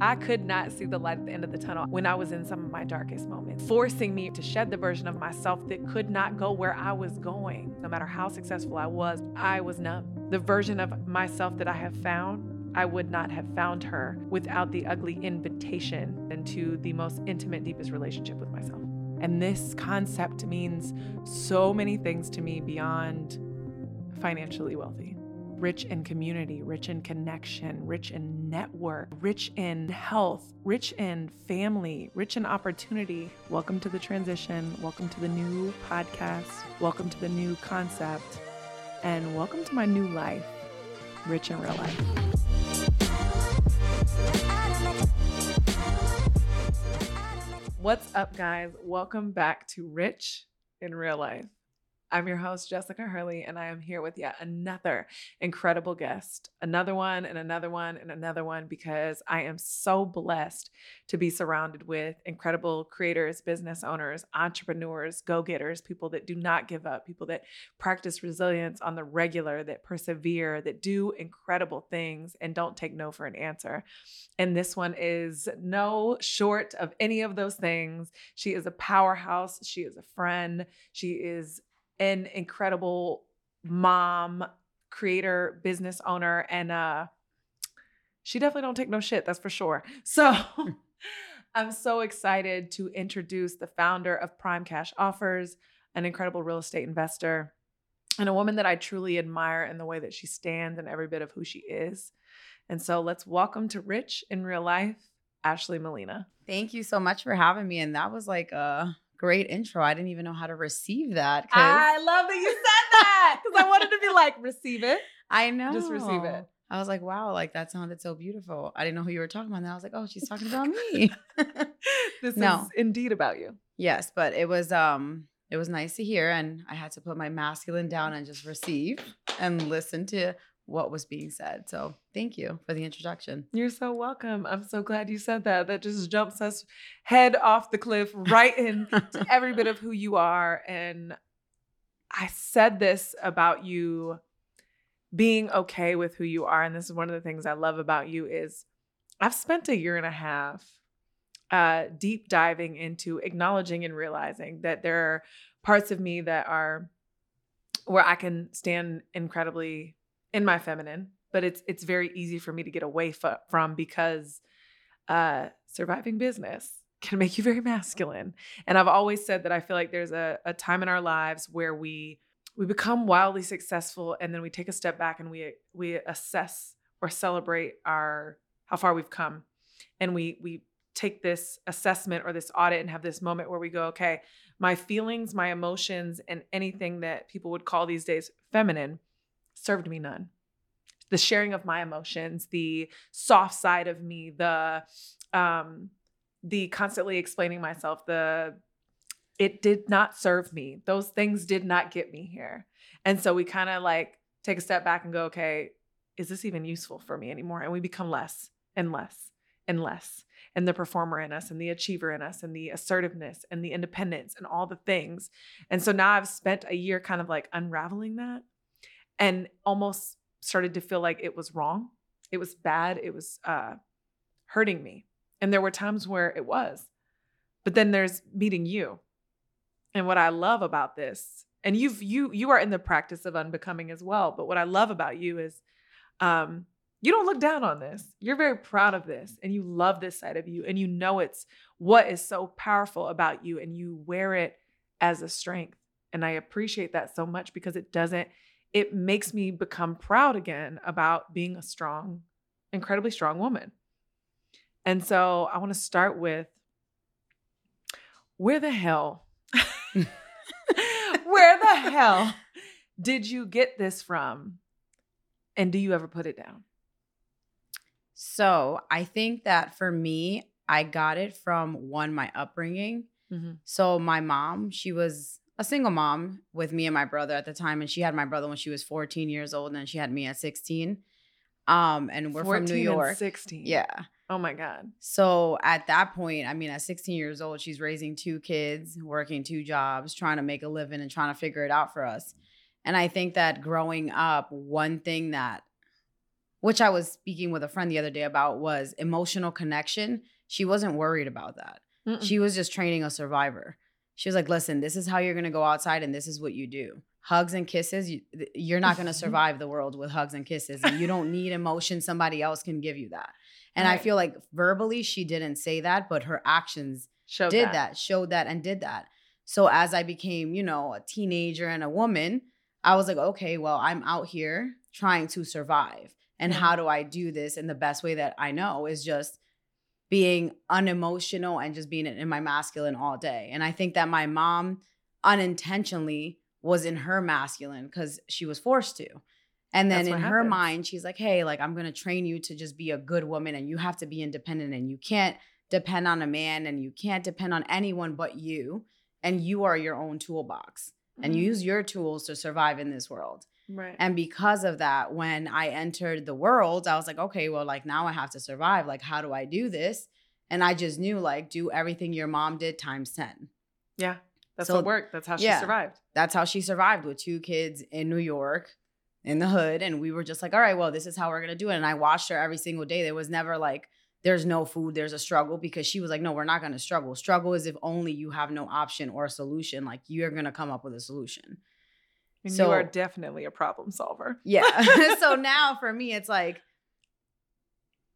I could not see the light at the end of the tunnel when I was in some of my darkest moments, forcing me to shed the version of myself that could not go where I was going. No matter how successful I was numb. The version of myself that I have found, I would not have found her without the ugly invitation into the most intimate, deepest relationship with myself. And this concept means so many things to me beyond financially wealthy. Rich in community, rich in connection, rich in network, rich in health, rich in family, rich in opportunity. Welcome to the transition. Welcome to the new podcast. Welcome to the new concept. And welcome to my new life, Rich in Real Life. What's up, guys? Welcome back to Rich in Real Life. I'm your host, Jessica Hurley, and I am here with yet another incredible guest, another one and another one and another one, because I am so blessed to be surrounded with incredible creators, business owners, entrepreneurs, go-getters, people that do not give up, people that practice resilience on the regular, that persevere, that do incredible things and don't take no for an answer. And this one is no short of any of those things. She is a powerhouse. She is a friend. She is an incredible mom, creator, business owner, and she definitely don't take no shit, that's for sure. So I'm so excited to introduce the founder of Prime Cash Offers, an incredible real estate investor, and a woman that I truly admire in the way that she stands and every bit of who she is. And so let's welcome to Rich in Real Life, Ashley Molina. Thank you so much for having me. And that was like a great intro. I didn't even know how to receive that. I love that you said that, because I wanted to be like, receive it. I know. Just receive it. I was like, wow, like that sounded so beautiful. I didn't know who you were talking about. And I was like, oh, she's talking about me. This is indeed about you. Yes, but it was nice to hear. And I had to put my masculine down and just receive and listen to what was being said. So thank you for the introduction. You're so welcome. I'm so glad you said that. That just jumps us head off the cliff right into every bit of who you are. And I said this about you being okay with who you are. And this is one of the things I love about you is I've spent a year and a half deep diving into acknowledging and realizing that there are parts of me that are where I can stand incredibly in my feminine, but it's very easy for me to get away from because surviving business can make you very masculine. And I've always said that I feel like there's a time in our lives where we become wildly successful, and then we take a step back and we assess or celebrate how far we've come, and we take this assessment or this audit and have this moment where we go, okay, my feelings, my emotions, and anything that people would call these days feminine served me none. The sharing of my emotions, the soft side of me, the constantly explaining myself, it did not serve me. Those things did not get me here. And so we kind of like take a step back and go, okay, is this even useful for me anymore? And we become less and less and less. And the performer in us and the achiever in us and the assertiveness and the independence and all the things. And so now I've spent a year kind of like unraveling that, and almost started to feel like it was wrong. It was bad. It was hurting me. And there were times where it was. But then there's meeting you. And what I love about this, and you are in the practice of unbecoming as well. But what I love about you is you don't look down on this. You're very proud of this. And you love this side of you. And you know it's what is so powerful about you. And you wear it as a strength. And I appreciate that so much, because it makes me become proud again about being a strong, incredibly strong woman. And so I want to start with, where the hell did you get this from? And do you ever put it down? So I think that for me, I got it from my upbringing. Mm-hmm. So my mom, she was a single mom with me and my brother at the time. And she had my brother when she was 14 years old, and then she had me at 16. And we're from New York. And 16. Yeah. Oh my God. So at that point, I mean, at 16 years old, she's raising two kids, working two jobs, trying to make a living and trying to figure it out for us. And I think that growing up, one thing that which I was speaking with a friend the other day about, was emotional connection. She wasn't worried about that. Mm-mm. She was just training a survivor. She was like, listen, this is how you're going to go outside and this is what you do. Hugs and kisses, you're not going to survive the world with hugs and kisses. And you don't need emotion. Somebody else can give you that. And right. I feel like verbally she didn't say that, but her actions showed that. So as I became, you know, a teenager and a woman, I was like, okay, well, I'm out here trying to survive. And how do I do this? And the best way that I know is just being unemotional and just being in my masculine all day. And I think that my mom unintentionally was in her masculine because she was forced to. And then in her mind, she's like, hey, like, I'm going to train you to just be a good woman and you have to be independent and you can't depend on a man and you can't depend on anyone but you. And you are your own toolbox and you use your tools to survive in this world. Right. And because of that, when I entered the world, I was like, okay, well, like now I have to survive. Like, how do I do this? And I just knew, like, do everything your mom did times 10. Yeah. That's what worked. That's how she survived. That's how she survived with two kids in New York in the hood. And we were just like, all right, well, this is how we're going to do it. And I watched her every single day. There was never like, there's no food, there's a struggle, because she was like, no, we're not going to struggle. Struggle is if only you have no option or a solution, like you're going to come up with a solution. And so, you are definitely a problem solver. Yeah. So now for me, it's like,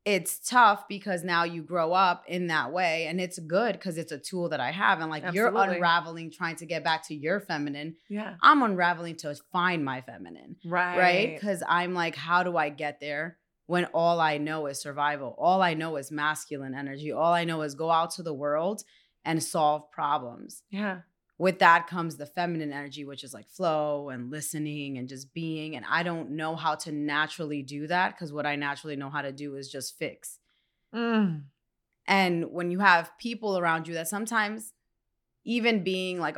it's tough because now you grow up in that way, and it's good because it's a tool that I have. And like, Absolutely. You're unraveling, trying to get back to your feminine. Yeah. I'm unraveling to find my feminine. Right. Right. Cause I'm like, how do I get there when all I know is survival? All I know is masculine energy. All I know is go out to the world and solve problems. Yeah. With that comes the feminine energy, which is like flow and listening and just being. And I don't know how to naturally do that because what I naturally know how to do is just fix. Mm. And when you have people around you that sometimes, even being like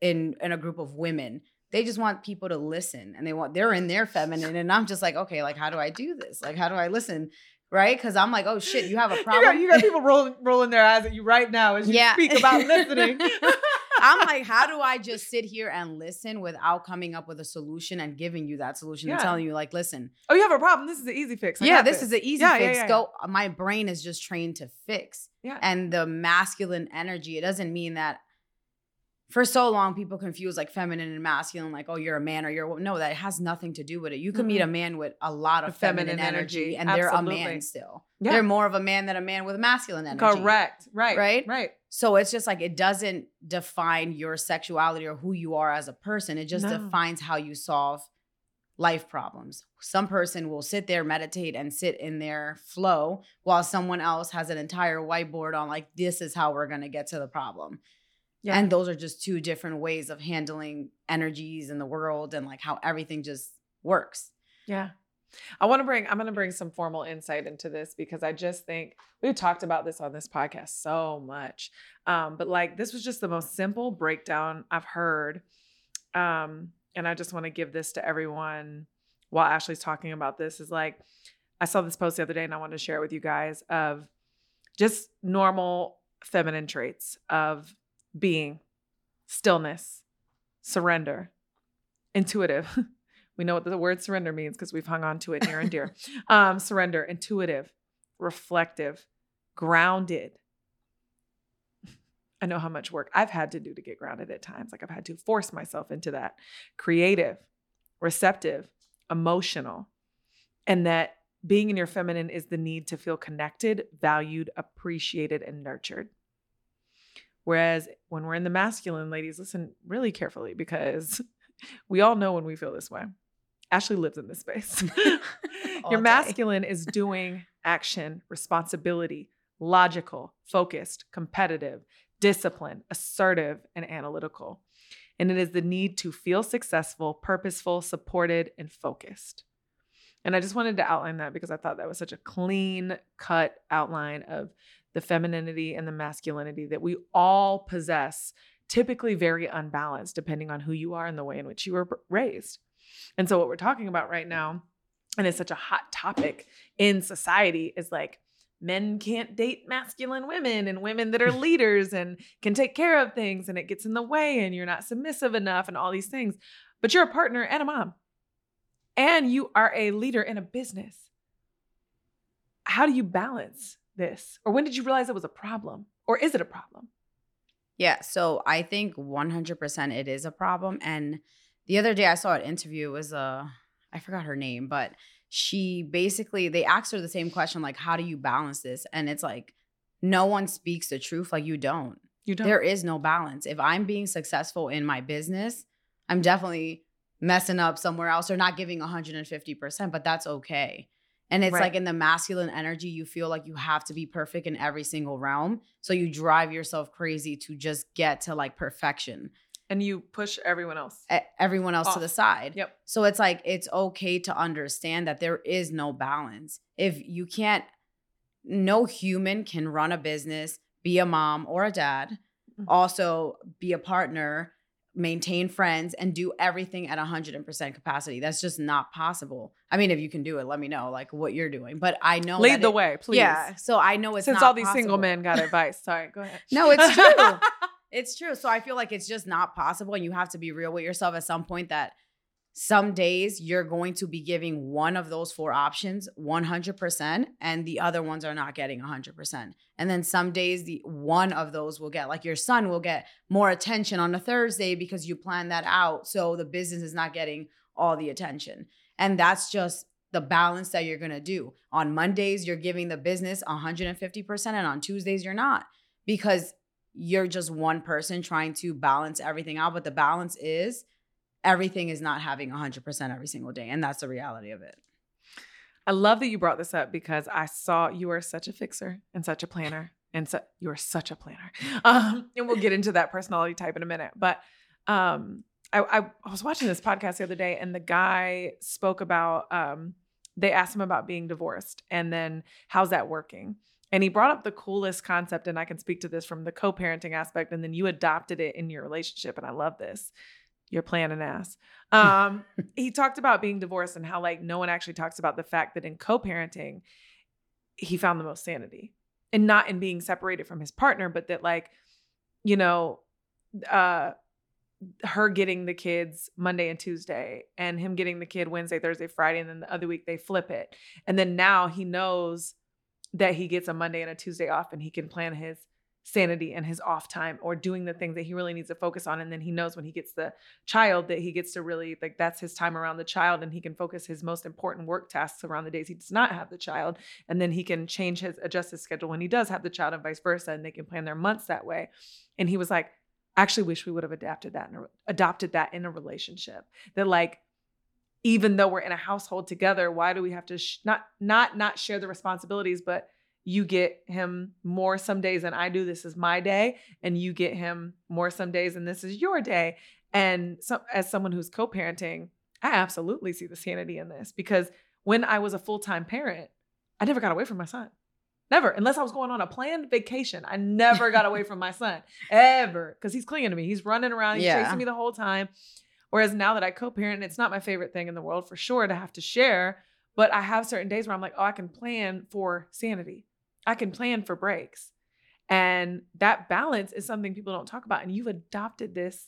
in a group of women, they just want people to listen and they're in their feminine. And I'm just like, okay, like, how do I do this? Like, how do I listen? Right? Because I'm like, oh shit, you have a problem. You got people rolling their eyes at you right now as you speak about listening. I'm like, how do I just sit here and listen without coming up with a solution and giving you that solution and telling you, like, listen. Oh, you have a problem. This is an easy fix. This is an easy fix. Yeah. Go. My brain is just trained to fix. Yeah. And the masculine energy, it doesn't mean that for so long people confuse like feminine and masculine, like, oh, you're a man or you're a woman. No, that has nothing to do with it. You can meet a man with a lot of feminine energy and they're a man still. Yeah. They're more of a man than a man with masculine energy. Correct. Right. So it's just like, it doesn't define your sexuality or who you are as a person. It just defines how you solve life problems. Some person will sit there, meditate, and sit in their flow while someone else has an entire whiteboard on like, this is how we're going to get to the problem. Yeah. And those are just two different ways of handling energies in the world and like how everything just works. Yeah. I'm going to bring some formal insight into this because I just think we've talked about this on this podcast so much. But like, this was just the most simple breakdown I've heard. And I just want to give this to everyone while Ashley's talking about this is like, I saw this post the other day and I wanted to share it with you guys of just normal feminine traits of being, stillness, surrender, intuitive. We know what the word surrender means because we've hung on to it near and dear. Surrender, intuitive, reflective, grounded. I know how much work I've had to do to get grounded at times. Like I've had to force myself into that. Creative, receptive, emotional. And that being in your feminine is the need to feel connected, valued, appreciated, and nurtured. Whereas when we're in the masculine, ladies, listen really carefully because we all know when we feel this way. Ashley lives in this space. Your masculine is doing, action, responsibility, logical, focused, competitive, disciplined, assertive, and analytical. And it is the need to feel successful, purposeful, supported, and focused. And I just wanted to outline that because I thought that was such a clean cut outline of the femininity and the masculinity that we all possess, typically very unbalanced depending on who you are and the way in which you were raised. And so what we're talking about right now, and it's such a hot topic in society, is like men can't date masculine women and women that are leaders and can take care of things and it gets in the way and you're not submissive enough and all these things, but you're a partner and a mom and you are a leader in a business how do you balance this? Or when did you realize it was a problem? Or is it a problem? Yeah, so I think 100% it is a problem. And the other day I saw an interview, it was I forgot her name, but she basically, they asked her the same question, like, how do you balance this? And it's like, no one speaks the truth. Like, you don't. There is no balance. If I'm being successful in my business, I'm definitely messing up somewhere else or not giving 150%, but that's okay. And it's like in the masculine energy, you feel like you have to be perfect in every single realm. So you drive yourself crazy to just get to like perfection. And you push everyone else off to the side. Yep. So it's like, it's okay to understand that there is no balance. If you can't, no human can run a business, be a mom or a dad, also be a partner, maintain friends, and do everything at 100% capacity. That's just not possible. I mean, if you can do it, let me know like what you're doing. But I know lead the way, please. Yeah. So I know it's not possible. Since all these single men got advice. Sorry, go ahead. No, it's true. It's true. So I feel like it's just not possible. And you have to be real with yourself at some point that some days you're going to be giving one of those four options 100% and the other ones are not getting 100%. And then some days the one of those will get, like your son will get more attention on a Thursday because you plan that out. So the business is not getting all the attention. And that's just the balance that you're going to do. On Mondays, you're giving the business 150% and on Tuesdays you're not, because you're just one person trying to balance everything out. But the balance is everything is not having 100% every single day. And that's the reality of it. I love that you brought this up because I saw you are such a fixer and such a planner. And so you are such a planner. And we'll get into that personality type in a minute. But I was watching this podcast the other day and the guy spoke about, they asked him about being divorced and then how's that working? And he brought up the coolest concept, and I can speak to this from the co-parenting aspect, and then you adopted it in your relationship. And I love this. You're planning ass. He talked about being divorced and how like no one actually talks about the fact that in co-parenting, he found the most sanity, and not in being separated from his partner, but that like, you know, her getting the kids Monday and Tuesday and him getting the kid Wednesday, Thursday, Friday, and then the other week they flip it. And then now he knows that he gets a Monday and a Tuesday off and he can plan his sanity and his off time or doing the things that he really needs to focus on. And then he knows when he gets the child that he gets to really, like, that's his time around the child, and he can focus his most important work tasks around the days he does not have the child. And then he can adjust his schedule when he does have the child and vice versa. And they can plan their months that way. And he was like, I actually wish we would have adopted that in a relationship, that like, even though we're in a household together, why do we have to not share the responsibilities, but you get him more some days than I do. This is my day. And you get him more some days and this is your day. And so, as someone who's co-parenting, I absolutely see the sanity in this, because when I was a full-time parent, I never got away from my son. Never. Unless I was going on a planned vacation. I never got away from my son ever, because he's clinging to me. He's running around. He's chasing me the whole time. Whereas now that I co-parent, it's not my favorite thing in the world for sure to have to share, but I have certain days where I'm like, oh, I can plan for sanity. I can plan for breaks. And that balance is something people don't talk about. And you've adopted this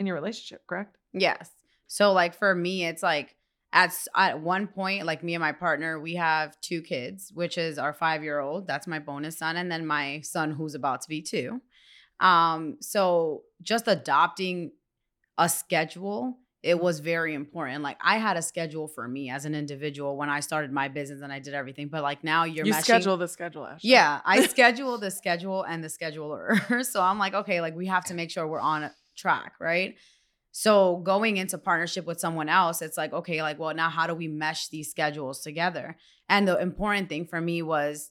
in your relationship, correct? Yes. So like for me, it's like at one point, like me and my partner, we have two kids, which is our 5-year-old. That's my bonus son. And then my son who's about to be 2. So just adopting a schedule, it was very important. Like I had a schedule for me as an individual when I started my business and I did everything. But like now you schedule the schedule, Ashley. Yeah, I schedule the schedule and the scheduler. So I'm like, okay, like we have to make sure we're on track, right? So going into partnership with someone else, it's like, okay, like, well, now how do we mesh these schedules together? And the important thing for me was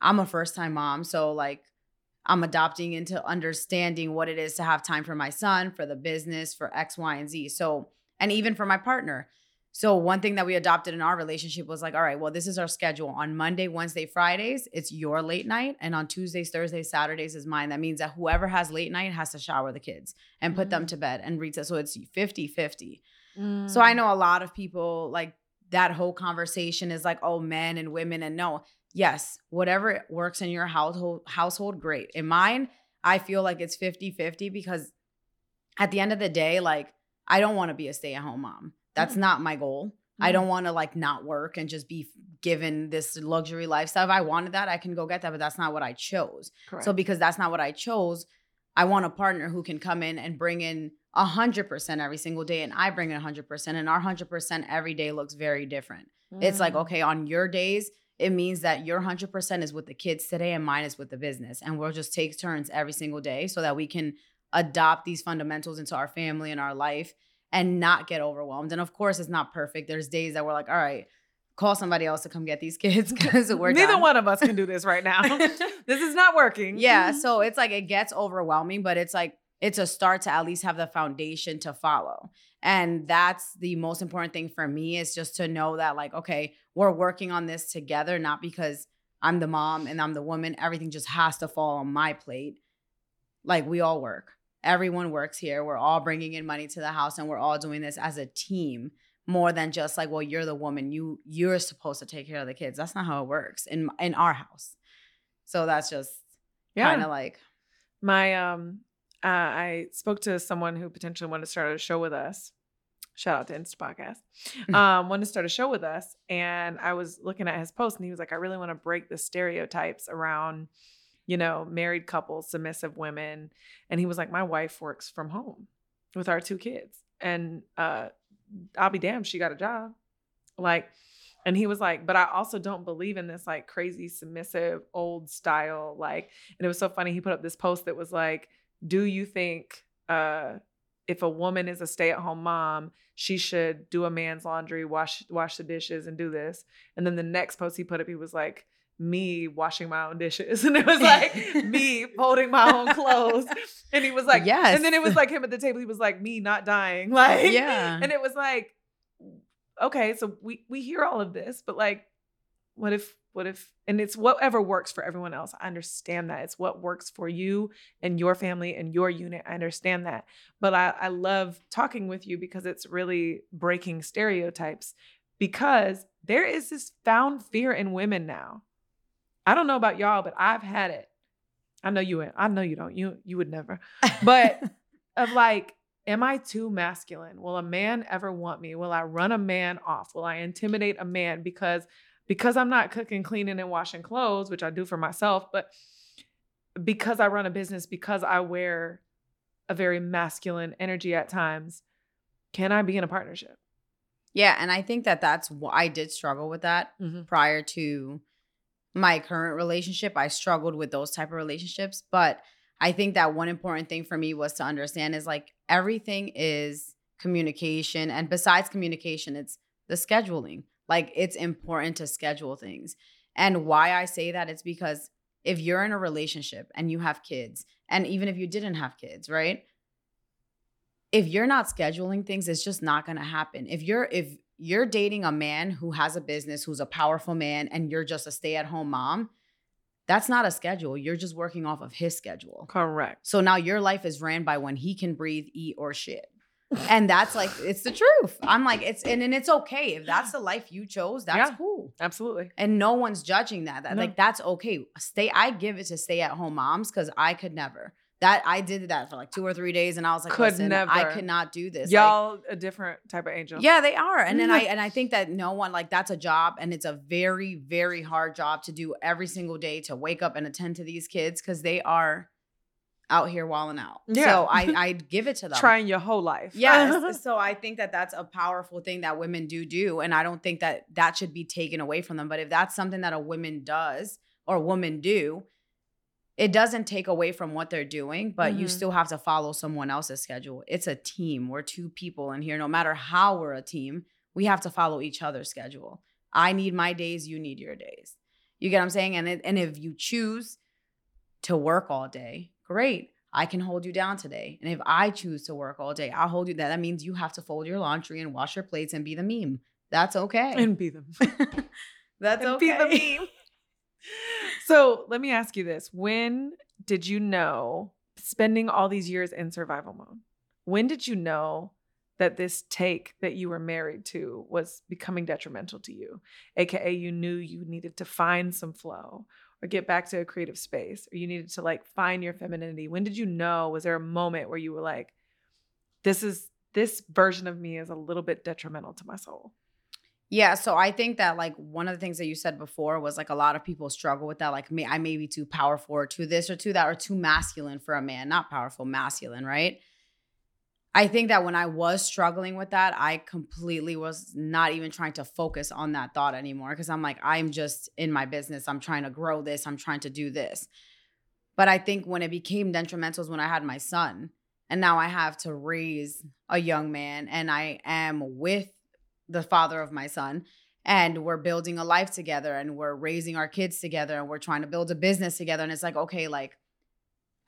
I'm a first-time mom. So like, I'm adopting into understanding what it is to have time for my son, for the business, for X, Y, and Z. So, and even for my partner. So one thing that we adopted in our relationship was like, all right, well, this is our schedule. On Monday, Wednesday, Fridays, it's your late night. And on Tuesdays, Thursdays, Saturdays is mine. That means that whoever has late night has to shower the kids and put them to bed and read. So it's 50-50. Mm. So I know a lot of people, like that whole conversation is like, oh, men and women, and no. Yes, whatever works in your household, great. In mine, I feel like it's 50-50, because at the end of the day, like I don't want to be a stay-at-home mom. That's not my goal. Mm-hmm. I don't want to like not work and just be given this luxury lifestyle. If I wanted that, I can go get that, but that's not what I chose. Correct. So because that's not what I chose, I want a partner who can come in and bring in 100% every single day. And I bring in 100%, and our 100% every day looks very different. Mm. It's like, okay, on your days, it means that your 100% is with the kids today and mine is with the business. And we'll just take turns every single day so that we can adopt these fundamentals into our family and our life and not get overwhelmed. And of course, it's not perfect. There's days that we're like, all right, call somebody else to come get these kids because we're neither one of us can do this right now. This is not working. Yeah. So it's like, it gets overwhelming, but it's like, it's a start to at least have the foundation to follow. And that's the most important thing for me, is just to know that like, okay, we're working on this together, not because I'm the mom and I'm the woman. Everything just has to fall on my plate. Like, we all work. Everyone works here. We're all bringing in money to the house, and we're all doing this as a team, more than just like, well, you're the woman. You're supposed to take care of the kids. That's not how it works in our house. So that's just kind of like my I spoke to someone who potentially wanted to start a show with us. Shout out to Instapodcasts. Wanted to start a show with us, and I was looking at his post, and he was like, I really want to break the stereotypes around, you know, married couples, submissive women. And he was like, my wife works from home with our two kids, and I'll be damned, she got a job. Like, and he was like, but I also don't believe in this like crazy submissive old style. Like, and it was so funny. He put up this post that was like, do you think, if a woman is a stay-at-home mom, she should do a man's laundry, wash the dishes, and do this? And then the next post he put up, he was like, me washing my own dishes. And it was like, me folding my own clothes. And he was like, yes. And then it was like him at the table. He was like, me not dying. Like, yeah. And it was like, okay, so we hear all of this, but like, what if, and it's whatever works for everyone else. I understand that. It's what works for you and your family and your unit. I understand that. But I love talking with you because it's really breaking stereotypes, because there is this found fear in women now. I don't know about y'all, but I've had it. I know you ain't. I know you don't. You would never. But of like, am I too masculine? Will a man ever want me? Will I run a man off? Will I intimidate a man because I'm not cooking, cleaning, and washing clothes, which I do for myself, but because I run a business, because I wear a very masculine energy at times, can I be in a partnership? Yeah, and I think that that's why I did struggle with that prior to my current relationship. I struggled with those type of relationships, but I think that one important thing for me was to understand is like, everything is communication. And besides communication, it's the scheduling. Like, it's important to schedule things. And why I say that is because if you're in a relationship and you have kids, and even if you didn't have kids, right? If you're not scheduling things, it's just not going to happen. If you're dating a man who has a business, who's a powerful man, and you're just a stay-at-home mom, that's not a schedule. You're just working off of his schedule. Correct. So now your life is ran by when he can breathe, eat, or shit. And that's like, it's the truth. I'm like, and it's okay. If that's the life you chose, that's cool. Absolutely. And no one's judging that. Like, that's okay. I give it to stay-at-home moms because I could never. That I did that for like 2 or 3 days, and I was like, "Listen, I cannot do this." Y'all, like, a different type of angel. Yeah, they are, and then I think that no one, like, that's a job, and it's a very, very hard job to do every single day, to wake up and attend to these kids because they are out here wilding out. Yeah. So I give it to them, trying your whole life. Yes. So I think that that's a powerful thing that women do, and I don't think that that should be taken away from them. But if that's something that a woman does or women do, it doesn't take away from what they're doing, but you still have to follow someone else's schedule. It's a team. We're two people in here. No matter how we're a team, we have to follow each other's schedule. I need my days. You need your days. You get what I'm saying? And if you choose to work all day, great. I can hold you down today. And if I choose to work all day, I'll hold you down. That means you have to fold your laundry and wash your plates and be the meme. That's okay. And be the meme. That's and okay. And be the meme. So let me ask you this. When did you know, spending all these years in survival mode, when did you know that this take that you were married to was becoming detrimental to you? AKA, you knew you needed to find some flow or get back to a creative space, or you needed to like find your femininity. When did you know? Was there a moment where you were like, this version of me is a little bit detrimental to my soul? Yeah. So I think that like one of the things that you said before was like a lot of people struggle with that. Like me, I may be too powerful or too this or too that or too masculine for a man, not powerful, masculine. Right. I think that when I was struggling with that, I completely was not even trying to focus on that thought anymore. Cause I'm like, I'm just in my business. I'm trying to grow this. I'm trying to do this. But I think when it became detrimental is when I had my son, and now I have to raise a young man, and I am with the father of my son, and we're building a life together, and we're raising our kids together, and we're trying to build a business together. And it's like, okay, like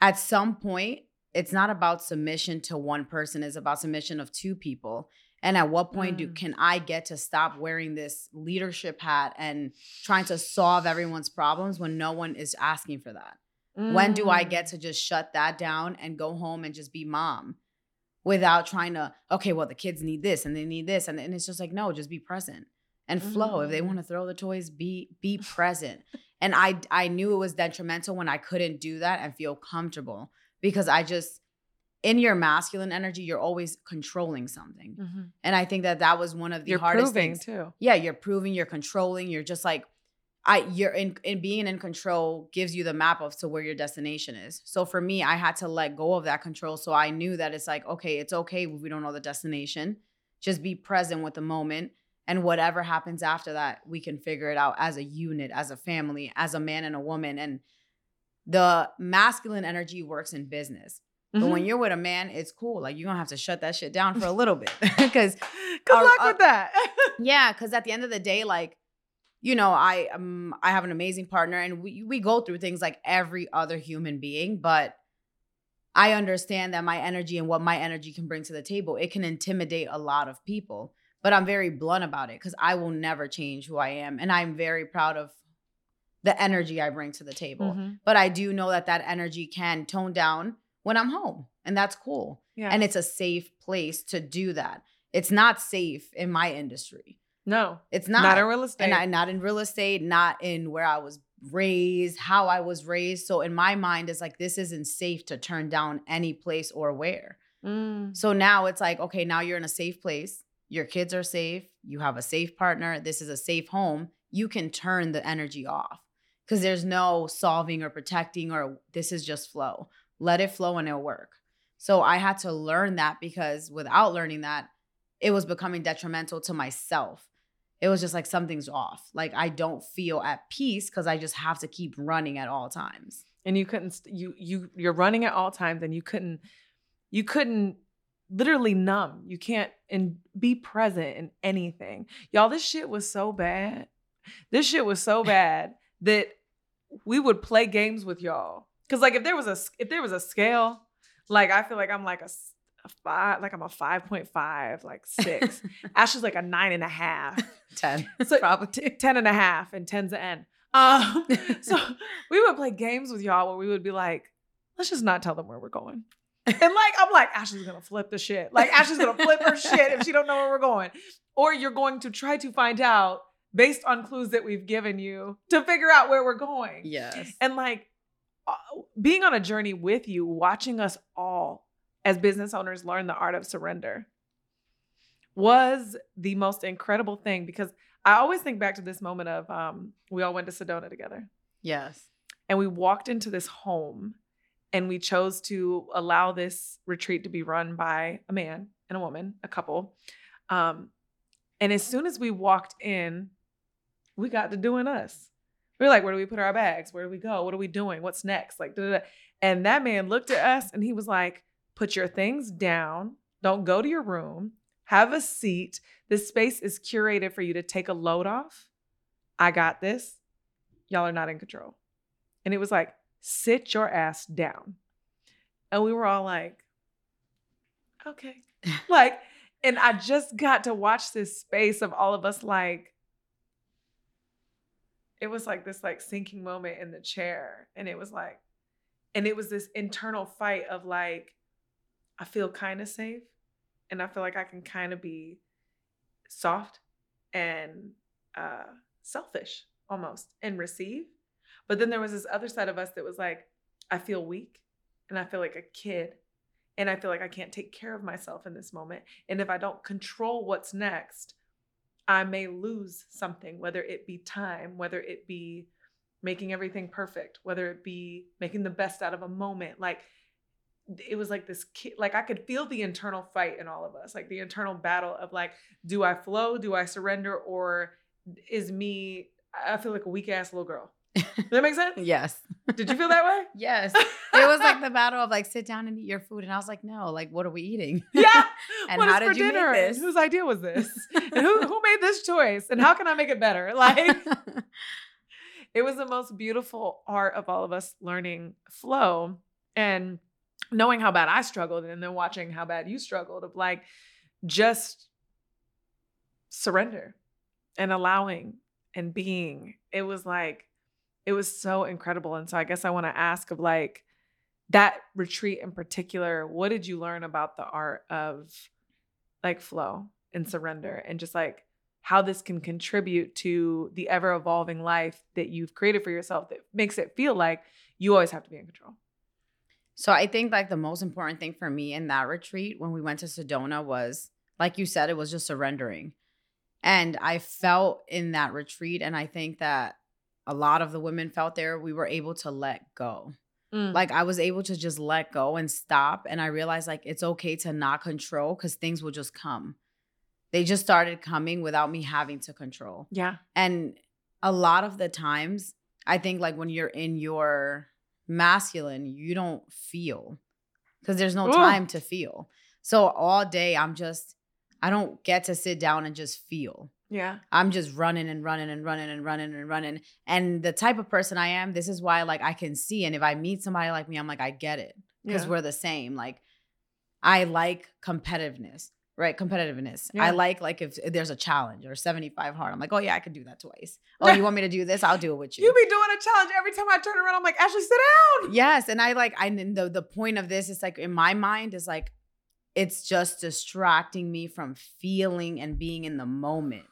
at some point, it's not about submission to one person, it's about submission of two people. And at what point can I get to stop wearing this leadership hat and trying to solve everyone's problems when no one is asking for that? Mm. When do I get to just shut that down and go home and just be mom? Without trying to, okay, well, the kids need this and they need this. And it's just like, no, just be present and flow. Mm-hmm. If they want to throw the toys, be present. And I knew it was detrimental when I couldn't do that and feel comfortable, because I just, in your masculine energy, you're always controlling something. Mm-hmm. And I think that was one of the hardest things. You're proving too. Yeah, you're proving, you're controlling, you're just like, you're in being in control gives you the map of to where your destination is. So for me, I had to let go of that control. So I knew that it's like, okay, it's okay if we don't know the destination. Just be present with the moment, and whatever happens after that, we can figure it out as a unit, as a family, as a man and a woman. And the masculine energy works in business. But when you're with a man, it's cool. Like, you're going to have to shut that shit down for a little bit. Because good luck with that. Yeah, because at the end of the day, like, you know, I have an amazing partner, and we go through things like every other human being, but I understand that my energy and what my energy can bring to the table, it can intimidate a lot of people, but I'm very blunt about it because I will never change who I am. And I'm very proud of the energy I bring to the table. Mm-hmm. But I do know that energy can tone down when I'm home, and that's cool. Yeah. And it's a safe place to do that. It's not safe in my industry. No, it's not. Not in real estate. And not in real estate, not in where I was raised, how I was raised. So in my mind, it's like, this isn't safe to turn down any place or where. Mm. So now it's like, okay, now you're in a safe place. Your kids are safe. You have a safe partner. This is a safe home. You can turn the energy off because there's no solving or protecting, or this is just flow. Let it flow and it'll work. So I had to learn that, because without learning that, it was becoming detrimental to myself. It was just like, something's off. Like, I don't feel at peace because I just have to keep running at all times. And you couldn't, you're running at all times, and you couldn't literally numb. You can't and be present in anything. Y'all, this shit was so bad. That we would play games with y'all. Cause like, if there was a scale, like, I feel like I'm like a 5, like I'm a 5.5, like 6. Ashley's like a 9.5. 10. So probably 10.5, and 10's the end. So we would play games with y'all where we would be like, let's just not tell them where we're going. And like, I'm like, Ashley's going to flip the shit. Like, Ashley's going to flip her shit if she don't know where we're going. Or you're going to try to find out based on clues that we've given you to figure out where we're going. Yes. And like, being on a journey with you, watching us all as business owners learn the art of surrender was the most incredible thing, because I always think back to this moment of, we all went to Sedona together. Yes. And we walked into this home, and we chose to allow this retreat to be run by a man and a woman, a couple. And as soon as we walked in, we got to doing us. We were like, where do we put our bags? Where do we go? What are we doing? What's next? Like, da-da-da. And that man looked at us and he was like, put your things down. Don't go to your room. Have a seat. This space is curated for you to take a load off. I got this. Y'all are not in control. And it was like, sit your ass down. And we were all like, okay. Like, and I just got to watch this space of all of us, like, it was like this like sinking moment in the chair. And it was like, and it was this internal fight of like, I feel kind of safe, and I feel like I can kind of be soft and selfish almost and receive. But then there was this other side of us that was like, I feel weak, and I feel like a kid, and I feel like I can't take care of myself in this moment. And if I don't control what's next, I may lose something, whether it be time, whether it be making everything perfect, whether it be making the best out of a moment. Like, it was like this kid, like I could feel the internal fight in all of us, like the internal battle of like, do I flow? Do I surrender? Or is me, I feel like a weak ass little girl. Does that make sense? Yes. Did you feel that way? Yes. It was like the battle of like, sit down and eat your food. And I was like, no, like, what are we eating? Yeah. And what how did you dinner? Make this? Whose idea was this? And who made this choice? And how can I make it better? Like, it was the most beautiful art of all of us learning flow and knowing how bad I struggled and then watching how bad you struggled of like, just surrender and allowing and being. It was like, it was so incredible. And so I guess I want to ask of like that retreat in particular, what did you learn about the art of like flow and surrender and just like how this can contribute to the ever evolving life that you've created for yourself that makes it feel like you always have to be in control? So I think like the most important thing for me in that retreat when we went to Sedona was, like you said, it was just surrendering. And I felt in that retreat, and I think that a lot of the women felt there, we were able to let go. Like I was able to just let go and stop. And I realized like, it's okay to not control because things will just come. They just started coming without me having to control. Yeah. And a lot of the times I think like when you're in your masculine, you don't feel because there's no time to feel. So all day I don't get to sit down and just feel. Yeah. I'm just running. And the type of person I am, this is why like I can see. And if I meet somebody like me, I'm like, I get it. Because we're the same. Like I like competitiveness, right? Yeah. I like if there's a challenge or 75 hard, I'm like, oh yeah, I could do that twice. Oh, you want me to do this? I'll do it with you. You be doing a challenge every time I turn around. I'm like, Ashley, sit down. Yes. And the point of this is like in my mind is like, it's just distracting me from feeling and being in the moment.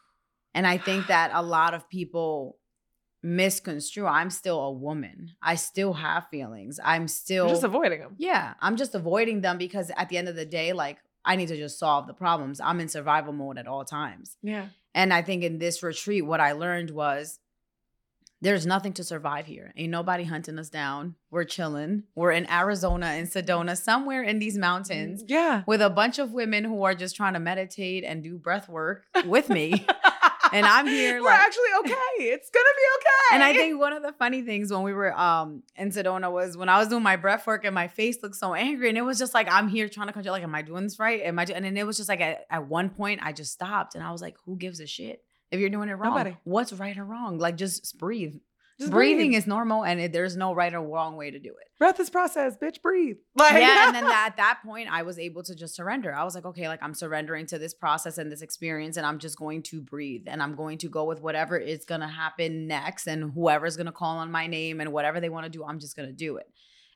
And I think that a lot of people misconstrue. I'm still a woman. I still have feelings. You're just avoiding them. Yeah. I'm just avoiding them because at the end of the day, like I need to just solve the problems. I'm in survival mode at all times. Yeah. And I think in this retreat, what I learned was there's nothing to survive here. Ain't nobody hunting us down. We're chilling. We're in Arizona, in Sedona, somewhere in these mountains. Yeah. With a bunch of women who are just trying to meditate and do breath work with me. And I'm here. We're actually okay. It's going to be okay. And I think one of the funny things when we were in Sedona was when I was doing my breath work and my face looked so angry. And it was just like, I'm here trying to control. Like, am I doing this right? And then it was just like at one point I just stopped and I was like, who gives a shit if you're doing it wrong? Nobody. What's right or wrong? Like, just breathe. Just breathing is normal and there's no right or wrong way to do it. Breath is process, bitch, breathe. And then at that point, I was able to just surrender. I was like, okay, like I'm surrendering to this process and this experience and I'm just going to breathe and I'm going to go with whatever is going to happen next and whoever's going to call on my name and whatever they want to do, I'm just going to do it.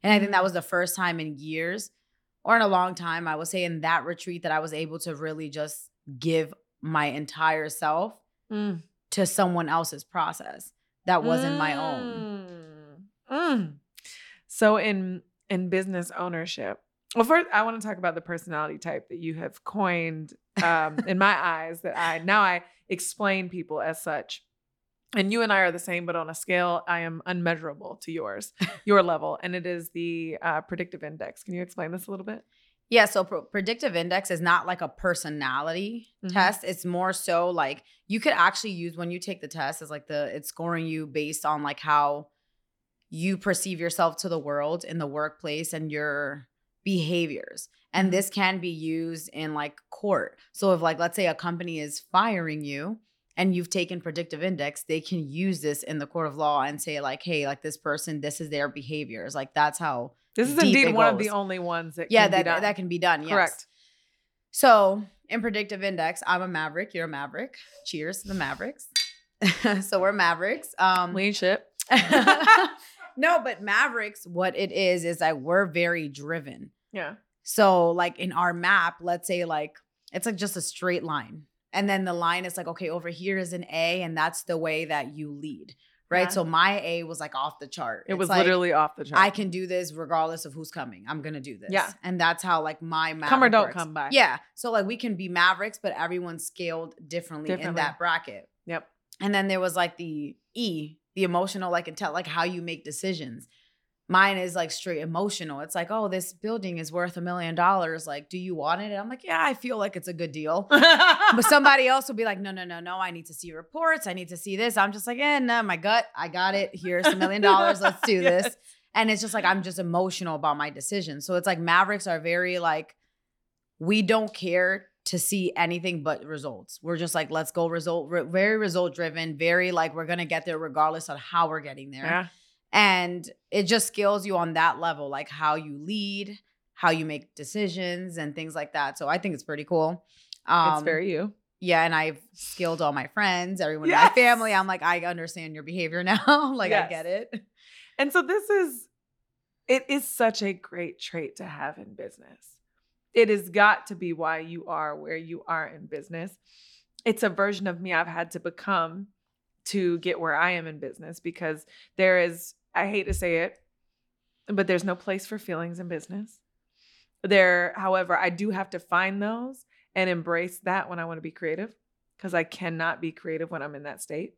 And I think that was the first time in years or in a long time, I would say in that retreat that I was able to really just give my entire self to someone else's process. That wasn't my own. So in business ownership, well, first I want to talk about the personality type that you have coined in my eyes that I explain people as such. And you and I are the same, but on a scale, I am unmeasurable to yours, your level. And it is the predictive index. Can you explain this a little bit? Yeah, so predictive index is not like a personality test. It's more so like you could actually use when you take the test is like it's scoring you based on like how you perceive yourself to the world in the workplace and your behaviors. And this can be used in like court. So if like, let's say a company is firing you and you've taken predictive index, they can use this in the court of law and say like, hey, like this person, this is their behaviors. Like that's how. This is indeed one of the only ones that can be done. Yeah, that can be done, yes. Correct. So in predictive index, I'm a maverick. You're a maverick. Cheers to the mavericks. So we're mavericks. Lean ship. No, but mavericks, what it is like we're very driven. Yeah. So like in our map, let's say like it's like just a straight line. And then the line is like, okay, over here is an A and that's the way that you lead. right? Yeah. So my A was like off the chart. It was like, literally off the chart. I can do this regardless of who's coming. I'm going to do this. Yeah. And that's how like my maverick come or don't works. Come by. Yeah. So like we can be mavericks, but everyone's scaled differently in that bracket. Yep. And then there was like the E, the emotional, like intel, like how you make decisions. Mine is like straight emotional. It's like, oh, this building is worth $1 million. Like, do you want it? And I'm like, yeah, I feel like it's a good deal. But somebody else will be like, no. I need to see reports. I need to see this. I'm just like, no, my gut. I got it. Here's $1 million. Let's do yes. this. And it's just like, I'm just emotional about my decisions. So it's like mavericks are very like, we don't care to see anything but results. We're just like, let's go result. Very result driven. Very like, we're going to get there regardless of how we're getting there. Yeah. And it just skills you on that level, like how you lead, how you make decisions and things like that. So I think it's pretty cool. It's very you. Yeah. And I've skilled all my friends, everyone yes. in my family. I'm like, I understand your behavior now. Like yes. I get it. And so it is such a great trait to have in business. It has got to be why you are where you are in business. It's a version of me I've had to become to get where I am in business, because there is, I hate to say it, but there's no place for feelings in business. However, I do have to find those and embrace that when I want to be creative, because I cannot be creative when I'm in that state.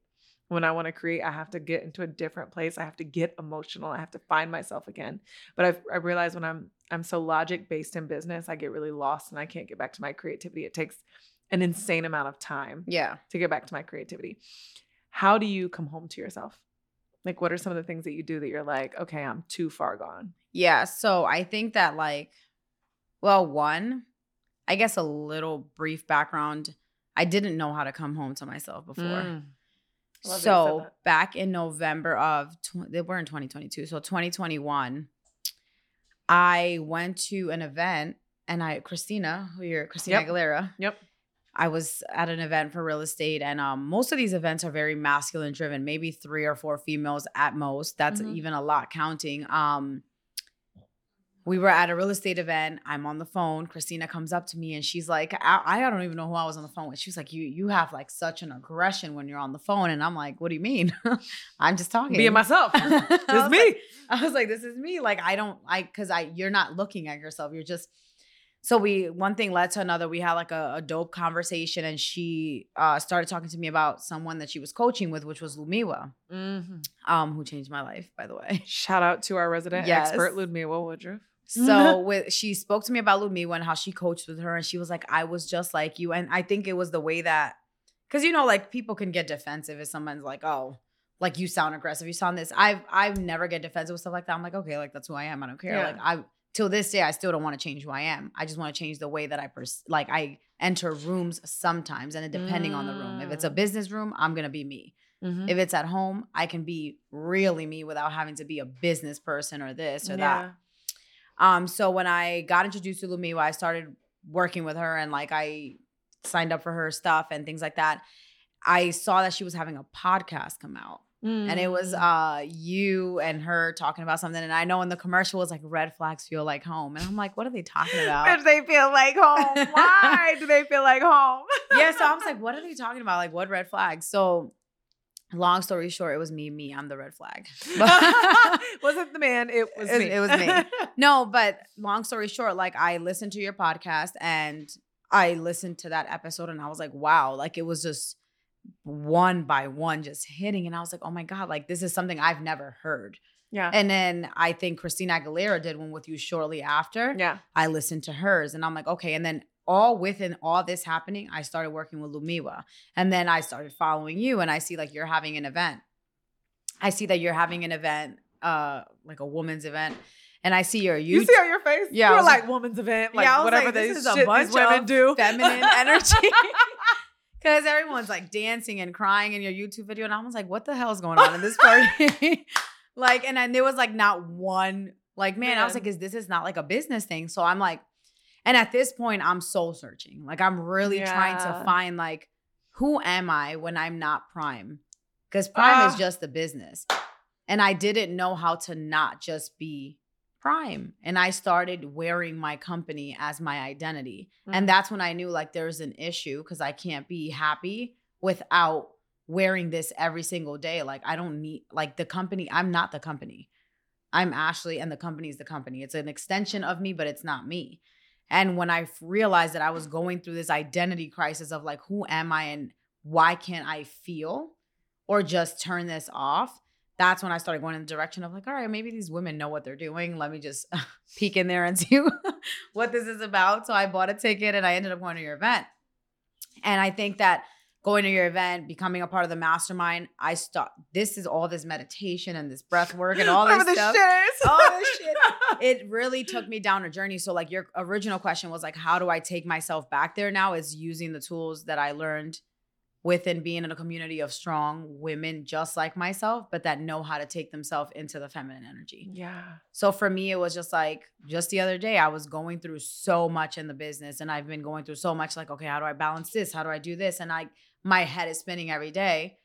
When I want to create, I have to get into a different place. I have to get emotional. I have to find myself again. But I realize when I'm so logic based in business, I get really lost and I can't get back to my creativity. It takes an insane amount of time to get back to my creativity. How do you come home to yourself? Like, what are some of the things that you do that you're like, okay, I'm too far gone? Yeah. So I think that like, well, one, I guess a little brief background. I didn't know how to come home to myself before. So back in November of, we're in 2022. So 2021, I went to an event and Christina yep. Aguilera. Yep. I was at an event for real estate, and most of these events are very masculine driven, maybe 3 or 4 females at most. That's even a lot counting. We were at a real estate event. I'm on the phone. Christina comes up to me and she's like, I don't even know who I was on the phone with. She was like, you have like such an aggression when you're on the phone. And I'm like, what do you mean? I'm just talking. Being myself. It's me. Like, I was like, this is me. Like, you're not looking at yourself. You're just. So one thing led to another. We had like a dope conversation, and she started talking to me about someone that she was coaching with, which was Lumiwa, who changed my life, by the way. Shout out to our resident expert, Lumiwa Woodruff. So she spoke to me about Lumiwa and how she coached with her, and she was like, I was just like you. And I think it was the way that, because, you know, like people can get defensive if someone's like, oh, like you sound aggressive, you sound this. I've never get defensive with stuff like that. I'm like, okay, like that's who I am. I don't care. Yeah. Like till this day, I still don't want to change who I am. I just want to change the way that I enter rooms sometimes, and depending on the room. If it's a business room, I'm going to be me. Mm-hmm. If it's at home, I can be really me without having to be a business person or this or that. So when I got introduced to Lumiwa, I started working with her, and like I signed up for her stuff and things like that. I saw that she was having a podcast come out. And it was you and her talking about something. And I know in the commercial was like, red flags feel like home. And I'm like, what are they talking about? If they feel like home, why do they feel like home? Yeah, so I was like, what are they talking about? Like, what red flags? So long story short, it was me. I'm the red flag. Wasn't the man. It was me. It was me. No, but long story short, like I listened to your podcast and I listened to that episode and I was like, wow. Like it was just one by one just hitting. And I was like, oh my God, like this is something I've never heard. Yeah. And then I think Christina Aguilera did one with you shortly after. Yeah. I listened to hers and I'm like, okay. And then within all this happening, I started working with Lumiwa. And then I started following you and I see like you're having an event. I see that you're having an event, like a woman's event. And I see you see on your face? Yeah. You're like woman's event, like whatever like, this is a bunch of women do. Feminine energy. Because everyone's like dancing and crying in your YouTube video. And I was like, what the hell is going on in this party? Like, and then there was like not one, like, man, I was like, this is not like a business thing. So I'm like, and at this point I'm soul searching. Like I'm really trying to find like, who am I when I'm not Prime? Because Prime is just the business. And I didn't know how to not just be Prime. And I started wearing my company as my identity. Mm-hmm. And that's when I knew like there's an issue because I can't be happy without wearing this every single day. Like, I don't need, like, the company, I'm not the company. I'm Ashley and the company is the company. It's an extension of me, but it's not me. And when I realized that I was going through this identity crisis of like, who am I and why can't I feel or just turn this off? That's when I started going in the direction of like, all right, maybe these women know what they're doing. Let me just peek in there and see what this is about. So I bought a ticket and I ended up going to your event. And I think that going to your event, becoming a part of the mastermind, I start, this is all this meditation and this breath work and all this stuff. All this shit. It really took me down a journey. So like your original question was like, how do I take myself back there now? Is using the tools that I learned within being in a community of strong women just like myself, but that know how to take themselves into the feminine energy. Yeah. So for me, it was just like, just the other day, I was going through so much in the business and I've been going through so much like, okay, how do I balance this? How do I do this? And my head is spinning every day.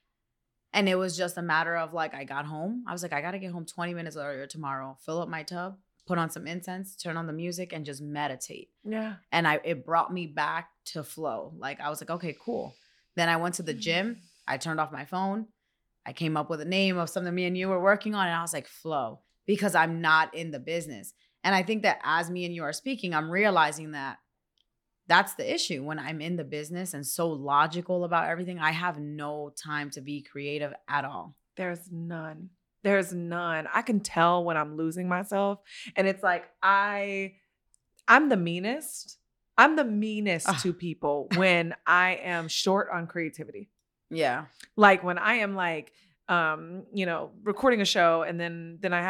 And it was just a matter of like, I got home. I was like, I got to get home 20 minutes earlier tomorrow, fill up my tub, put on some incense, turn on the music and just meditate. Yeah. And it brought me back to flow. Like I was like, okay, cool. Then I went to the gym. I turned off my phone. I came up with a name of something me and you were working on. And I was like, flow, because I'm not in the business. And I think that as me and you are speaking, I'm realizing that that's the issue. When I'm in the business and so logical about everything, I have no time to be creative at all. There's none. I can tell when I'm losing myself. And it's like, I'm the meanest. I'm the meanest to people when I am short on creativity. Yeah. Like when I am like, recording a show and then I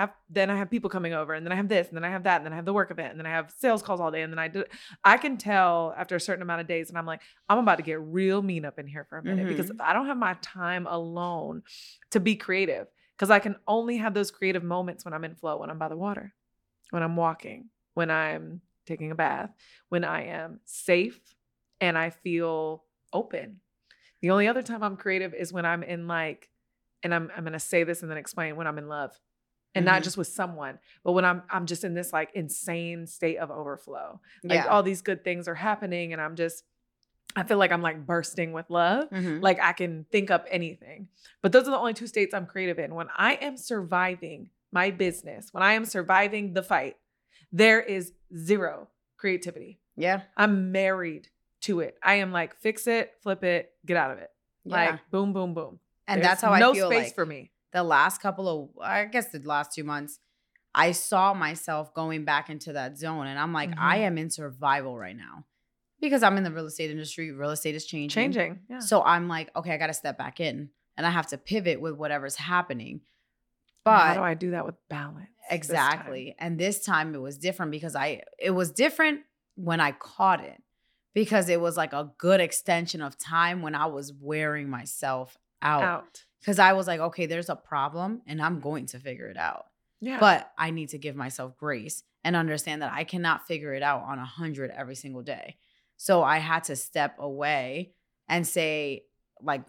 have people coming over and then I have this and then I have that and then I have the work event and then I have sales calls all day. And then I can tell after a certain amount of days and I'm like, I'm about to get real mean up in here for a minute because I don't have my time alone to be creative because I can only have those creative moments when I'm in flow, when I'm by the water, when I'm walking, when I'm taking a bath, when I am safe and I feel open. The only other time I'm creative is when I'm in like, and I'm going to say this and then explain, when I'm in love and not just with someone, but when I'm just in this like insane state of overflow, like all these good things are happening. And I feel like I'm like bursting with love. Like I can think up anything, but those are the only two states I'm creative in. When I am surviving my business, when I am surviving the fight, there is zero creativity. Yeah. I'm married to it. I am like, fix it, flip it, get out of it. Yeah. Like boom, boom, boom. And that's how I feel. No space like for me. The last the last 2 months, I saw myself going back into that zone. And I'm like, I am in survival right now because I'm in the real estate industry. Real estate is changing. Yeah. So I'm like, okay, I got to step back in and I have to pivot with whatever's happening. But how do I do that with balance? Exactly. This time it was different because it was different when I caught it because it was like a good extension of time when I was wearing myself out. Because I was like, okay, there's a problem and I'm going to figure it out. Yeah. But I need to give myself grace and understand that I cannot figure it out on 100 every single day. So I had to step away and say like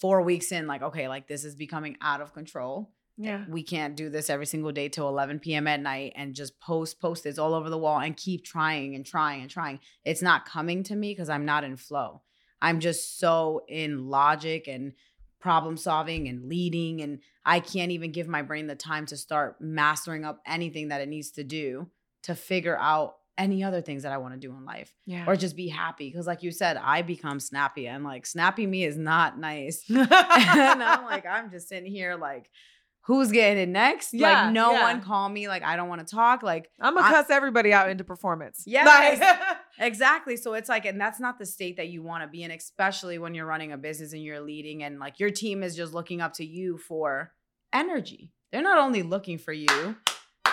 4 weeks in, like, okay, like this is becoming out of control. Yeah, we can't do this every single day till 11 p.m. at night and just post-its all over the wall and keep trying. It's not coming to me because I'm not in flow. I'm just so in logic and problem solving and leading. And I can't even give my brain the time to start mastering up anything that it needs to do to figure out any other things that I want to do in life or just be happy. Because like you said, I become snappy and like snappy me is not nice. And I'm like, I'm just sitting here like, who's getting it next? Yeah, like no one call me. Like I don't want to talk. Like I'm gonna cuss everybody out into performance. Yeah, like, exactly. So it's like, and that's not the state that you want to be in, especially when you're running a business and you're leading, and like your team is just looking up to you for energy. They're not only looking for you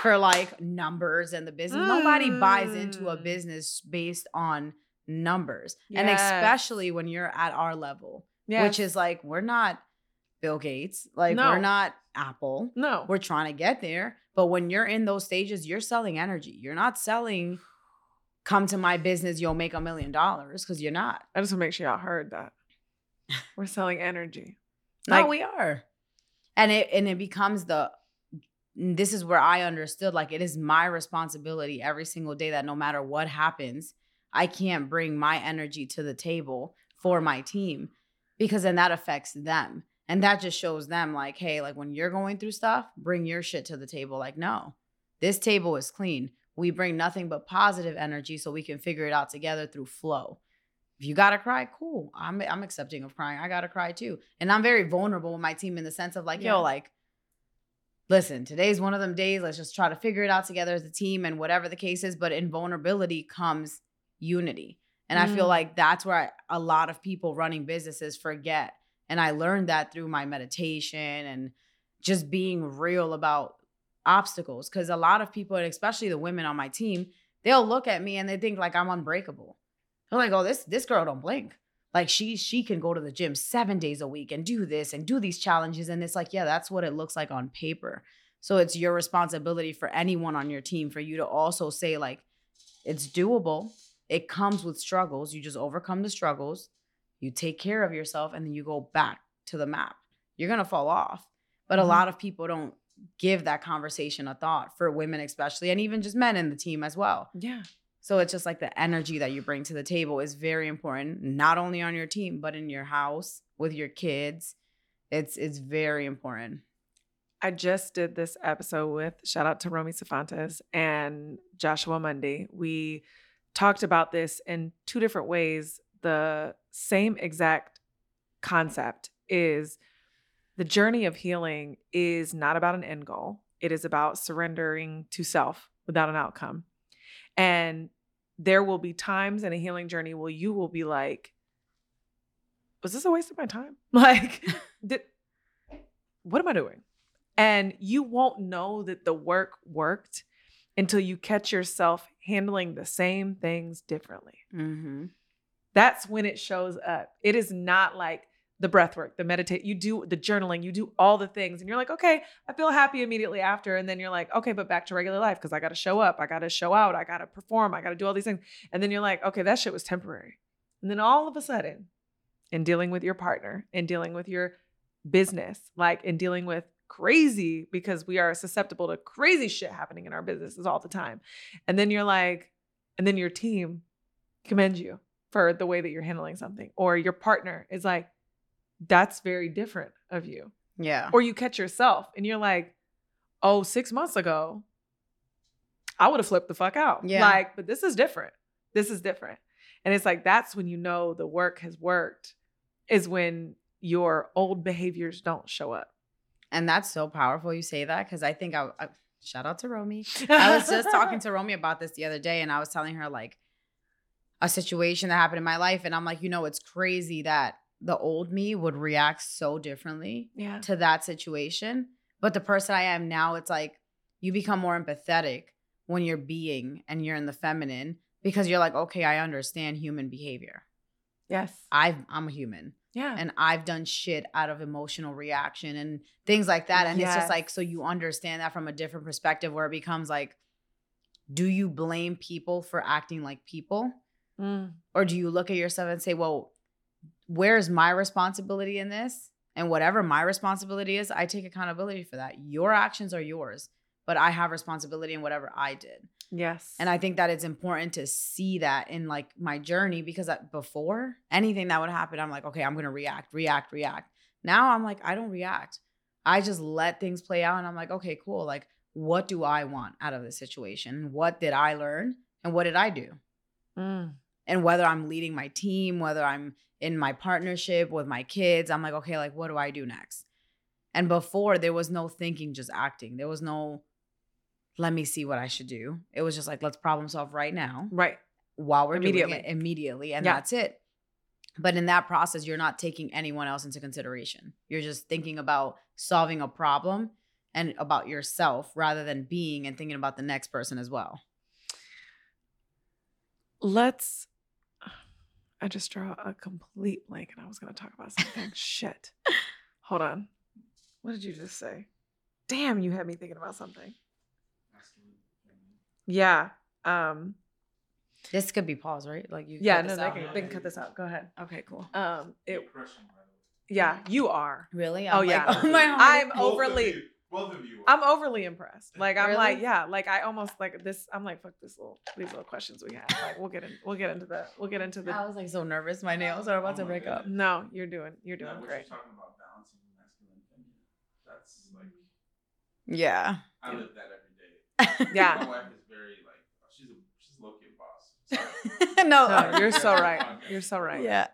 for like numbers and the business. Nobody buys into a business based on numbers, and especially when you're at our level, which is like we're not Bill Gates. Like we're not Apple. No. We're trying to get there. But when you're in those stages, you're selling energy. You're not selling, come to my business, you'll make $1 million, because you're not. I just want to make sure y'all heard that. We're selling energy. Like, no, we are. And it becomes this is where I understood, like it is my responsibility every single day that no matter what happens, I can't bring my energy to the table for my team because then that affects them. And that just shows them like, hey, like when you're going through stuff, bring your shit to the table. Like, no, this table is clean. We bring nothing but positive energy so we can figure it out together through flow. If you got to cry, cool. I'm accepting of crying. I got to cry too. And I'm very vulnerable with my team in the sense of like, yo, like, listen, today's one of them days. Let's just try to figure it out together as a team and whatever the case is. But in vulnerability comes unity. And I feel like that's where a lot of people running businesses forget. And I learned that through my meditation and just being real about obstacles. Because a lot of people, and especially the women on my team, they'll look at me and they think like I'm unbreakable. They're like, oh, this girl don't blink. Like she can go to the gym 7 days a week and do this and do these challenges. And it's like, yeah, that's what it looks like on paper. So it's your responsibility for anyone on your team for you to also say like, it's doable. It comes with struggles. You just overcome the struggles. You take care of yourself and then you go back to the map. You're going to fall off. But a lot of people don't give that conversation a thought, for women especially, and even just men in the team as well. Yeah. So it's just like the energy that you bring to the table is very important, not only on your team, but in your house with your kids. It's very important. I just did this episode with, shout out to Romy Safantes and Joshua Mundy. We talked about this in two different ways. The same exact concept is the journey of healing is not about an end goal. It is about surrendering to self without an outcome. And there will be times in a healing journey where you will be like, was this a waste of my time? Like, what am I doing? And you won't know that the work worked until you catch yourself handling the same things differently. Mm-hmm. That's when it shows up. It is not like the breath work, the meditate, you do the journaling, you do all the things and you're like, okay, I feel happy immediately after. And then you're like, okay, but back to regular life. Cause I got to show up. I got to show out. I got to perform. I got to do all these things. And then you're like, okay, that shit was temporary. And then all of a sudden, in dealing with your partner and dealing with your business, like in dealing with crazy, because we are susceptible to crazy shit happening in our businesses all the time. And then you're like, and then your team commends you for the way that you're handling something, or your partner is like, that's very different of you. Yeah. Or you catch yourself and you're like, oh, 6 months ago, I would have flipped the fuck out. Yeah. Like, but this is different. This is different. And it's like, that's when you know the work has worked, is when your old behaviors don't show up. And that's so powerful you say that, because I think I shout out to Romy. I was just talking to Romy about this the other day and I was telling her like a situation that happened in my life. And I'm like, you know, it's crazy that the old me would react so differently to that situation. But the person I am now, it's like you become more empathetic when you're being and you're in the feminine, because you're like, okay, I understand human behavior. Yes. I'm a human. Yeah. And I've done shit out of emotional reaction and things like that. And it's just like, so you understand that from a different perspective, where it becomes like, do you blame people for acting like people? Mm. Or do you look at yourself and say, well, where's my responsibility in this? And whatever my responsibility is, I take accountability for that. Your actions are yours, but I have responsibility in whatever I did. Yes. And I think that it's important to see that in like my journey, because before anything that would happen, I'm like, okay, I'm going to react. Now I'm like, I don't react. I just let things play out. And I'm like, okay, cool. Like, what do I want out of this situation? What did I learn? And what did I do? Mm. And whether I'm leading my team, whether I'm in my partnership with my kids, I'm like, okay, like, what do I do next? And before, there was no thinking, just acting. There was no, let me see what I should do. It was just like, let's problem solve right now. Right. While we're doing it immediately. And that's it. But in that process, you're not taking anyone else into consideration. You're just thinking about solving a problem and about yourself, rather than being and thinking about the next person as well. I just draw a complete blank and I was going to talk about something. Shit. Hold on. What did you just say? Damn, you had me thinking about something. Yeah. This could be pause, right? Like you. Yeah, no, they can cut this out. Go ahead. Okay, cool. You are. Really? I'm overly. Both of you. I'm overly impressed. Like, I'm really? Like, yeah, like I almost like this. I'm like, fuck these little questions we have. Like, we'll get into the. I was like so nervous. My nails are about to break up. No, you're doing great. What you're talking about balancing Yeah. I live that every day. Yeah. My wife is very like, she's low-key a boss. No, you're so right. You're so right. Yeah.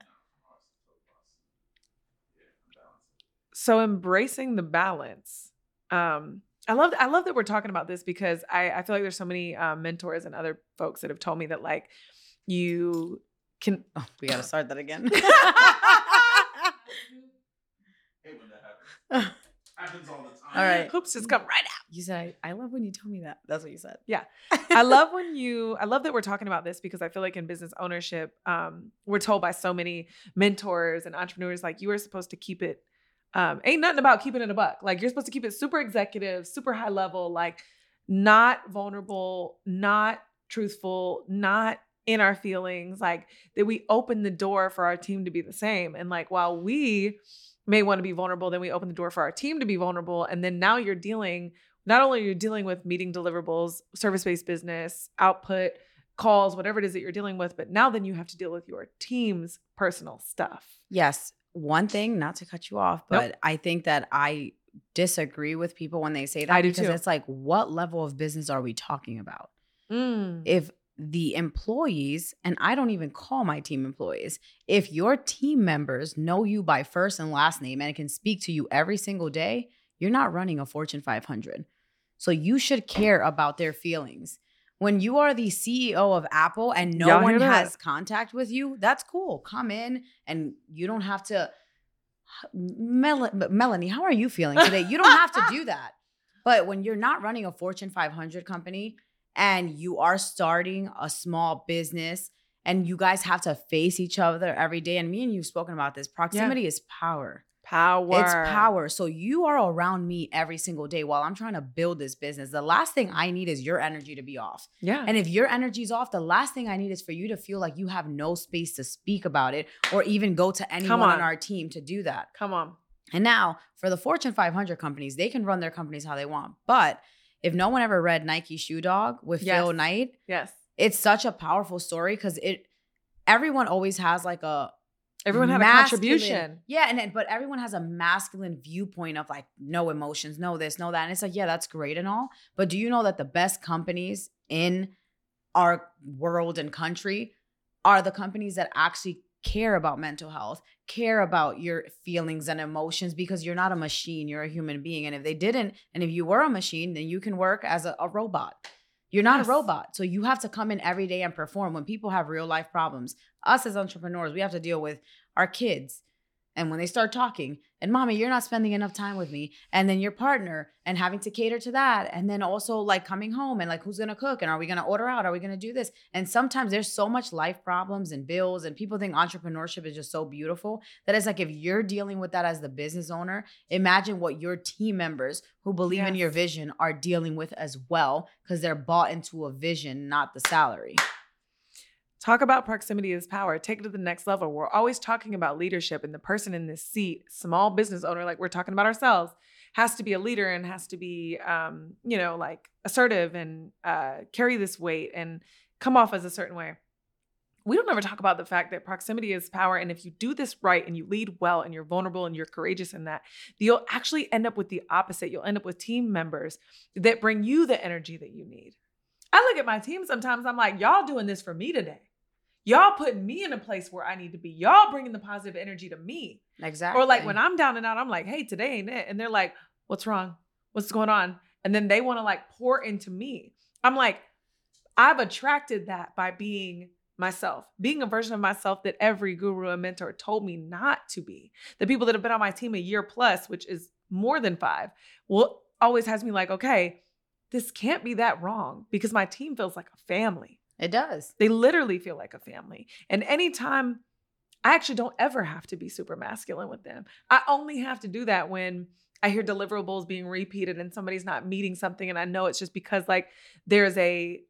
So embracing the balance. I love that we're talking about this because I feel like there's so many mentors and other folks that have told me that like you can. Oh, we gotta start that again. Hate when that happens. Happens all the time. All right. Hoops just come right out. You said, I love when you tell me that. That's what you said. Yeah. I love that we're talking about this because I feel like in business ownership, we're told by so many mentors and entrepreneurs, like you are supposed to keep it. Ain't nothing about keeping it a buck. Like you're supposed to keep it super executive, super high level, like not vulnerable, not truthful, not in our feelings, like that we open the door for our team to be the same. And like, while we may want to be vulnerable, then we open the door for our team to be vulnerable. And then now you're dealing, not only you're dealing with meeting deliverables, service-based business, output, calls, whatever it is that you're dealing with, but now then you have to deal with your team's personal stuff. Yes. One thing, not to cut you off, but nope. I think that I disagree with people when they say that. I do because too. It's like, what level of business are we talking about? Mm. If the employees, and I don't even call my team employees, if your team members know you by first and last name and can speak to you every single day, you're not running a Fortune 500. So you should care about their feelings. When you are the CEO of Apple and no one has contact with you, that's cool. Come in and you don't have to, Melanie, how are you feeling today? You don't have to do that. But when you're not running a Fortune 500 company, and you are starting a small business and you guys have to face each other every day. And me and you've spoken about this. Proximity is power. It's power. So you are around me every single day while I'm trying to build this business. The last thing I need is your energy to be off. Yeah. And if your energy's off, the last thing I need is for you to feel like you have no space to speak about it or even go to anyone on our team to do that. Come on. And now for the Fortune 500 companies, they can run their companies how they want. But if no one ever read Nike Shoe Dog with Phil Knight, it's such a powerful story because everyone always has like a everyone had a contribution. Yeah, and but everyone has a masculine viewpoint of like no emotions, no this, no that. And it's like, yeah, that's great and all. But do you know that the best companies in our world and country are the companies that actually care about mental health, care about your feelings and emotions because you're not a machine, you're a human being. And if they didn't, and if you were a machine, then you can work as a robot. You're not a robot. So you have to come in every day and perform when people have real life problems. Us as entrepreneurs, we have to deal with our kids. And when they start talking, and mommy, you're not spending enough time with me. And then your partner and having to cater to that. And then also like coming home and like, who's going to cook? And are we going to order out? Are we going to do this? And sometimes there's so much life problems and bills and people think entrepreneurship is just so beautiful that it's like, if you're dealing with that as the business owner, imagine what your team members who believe in your vision are dealing with as well, because they're bought into a vision, not the salary. Talk about proximity is power. Take it to the next level. We're always talking about leadership and the person in this seat, small business owner, like we're talking about ourselves, has to be a leader and has to be, like assertive and carry this weight and come off as a certain way. We don't ever talk about the fact that proximity is power. And if you do this right and you lead well and you're vulnerable and you're courageous in that, you'll actually end up with the opposite. You'll end up with team members that bring you the energy that you need. I look at my team sometimes, I'm like, y'all doing this for me today. Y'all putting me in a place where I need to be. Y'all bringing the positive energy to me. Exactly. Or like when I'm down and out, I'm like, hey, today ain't it. And they're like, what's wrong? What's going on? And then they want to like pour into me. I'm like, I've attracted that by being myself, being a version of myself that every guru and mentor told me not to be. The people that have been on my team a year plus, which is more than 5, will always has me like, okay, this can't be that wrong because my team feels like a family. It does. They literally feel like a family. And anytime I actually don't ever have to be super masculine with them. I only have to do that when I hear deliverables being repeated and somebody's not meeting something. And I know it's just because like there's a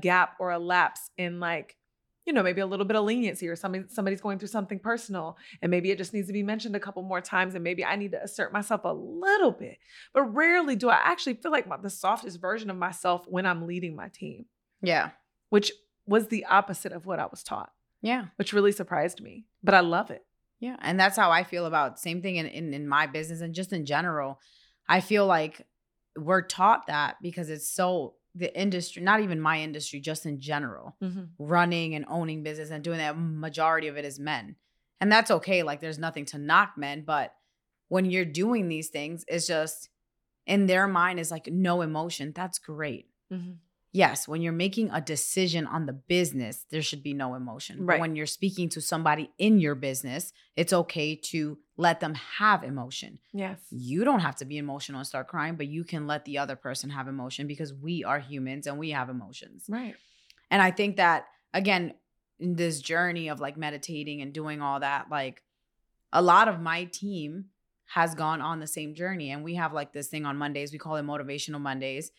gap or a lapse in like, you know, maybe a little bit of leniency or somebody's going through something personal and maybe it just needs to be mentioned a couple more times. And maybe I need to assert myself a little bit, but rarely do I actually feel like the softest version of myself when I'm leading my team. Yeah. Which was the opposite of what I was taught. Yeah. Which really surprised me, but I love it. Yeah. And that's how I feel about same thing in my business and just in general. I feel like we're taught that because it's so the industry, not even my industry, just in general, mm-hmm. running and owning business and doing that, majority of it is men. And that's okay. Like there's nothing to knock men, but when you're doing these things, it's just in their mind is like no emotion. That's great. Mm-hmm. Yes, when you're making a decision on the business, there should be no emotion. Right. But when you're speaking to somebody in your business, it's okay to let them have emotion. Yes. You don't have to be emotional and start crying, but you can let the other person have emotion because we are humans and we have emotions. Right. And I think that, again, in this journey of like meditating and doing all that, like a lot of my team has gone on the same journey. And we have like this thing on Mondays, we call it Motivational Mondays.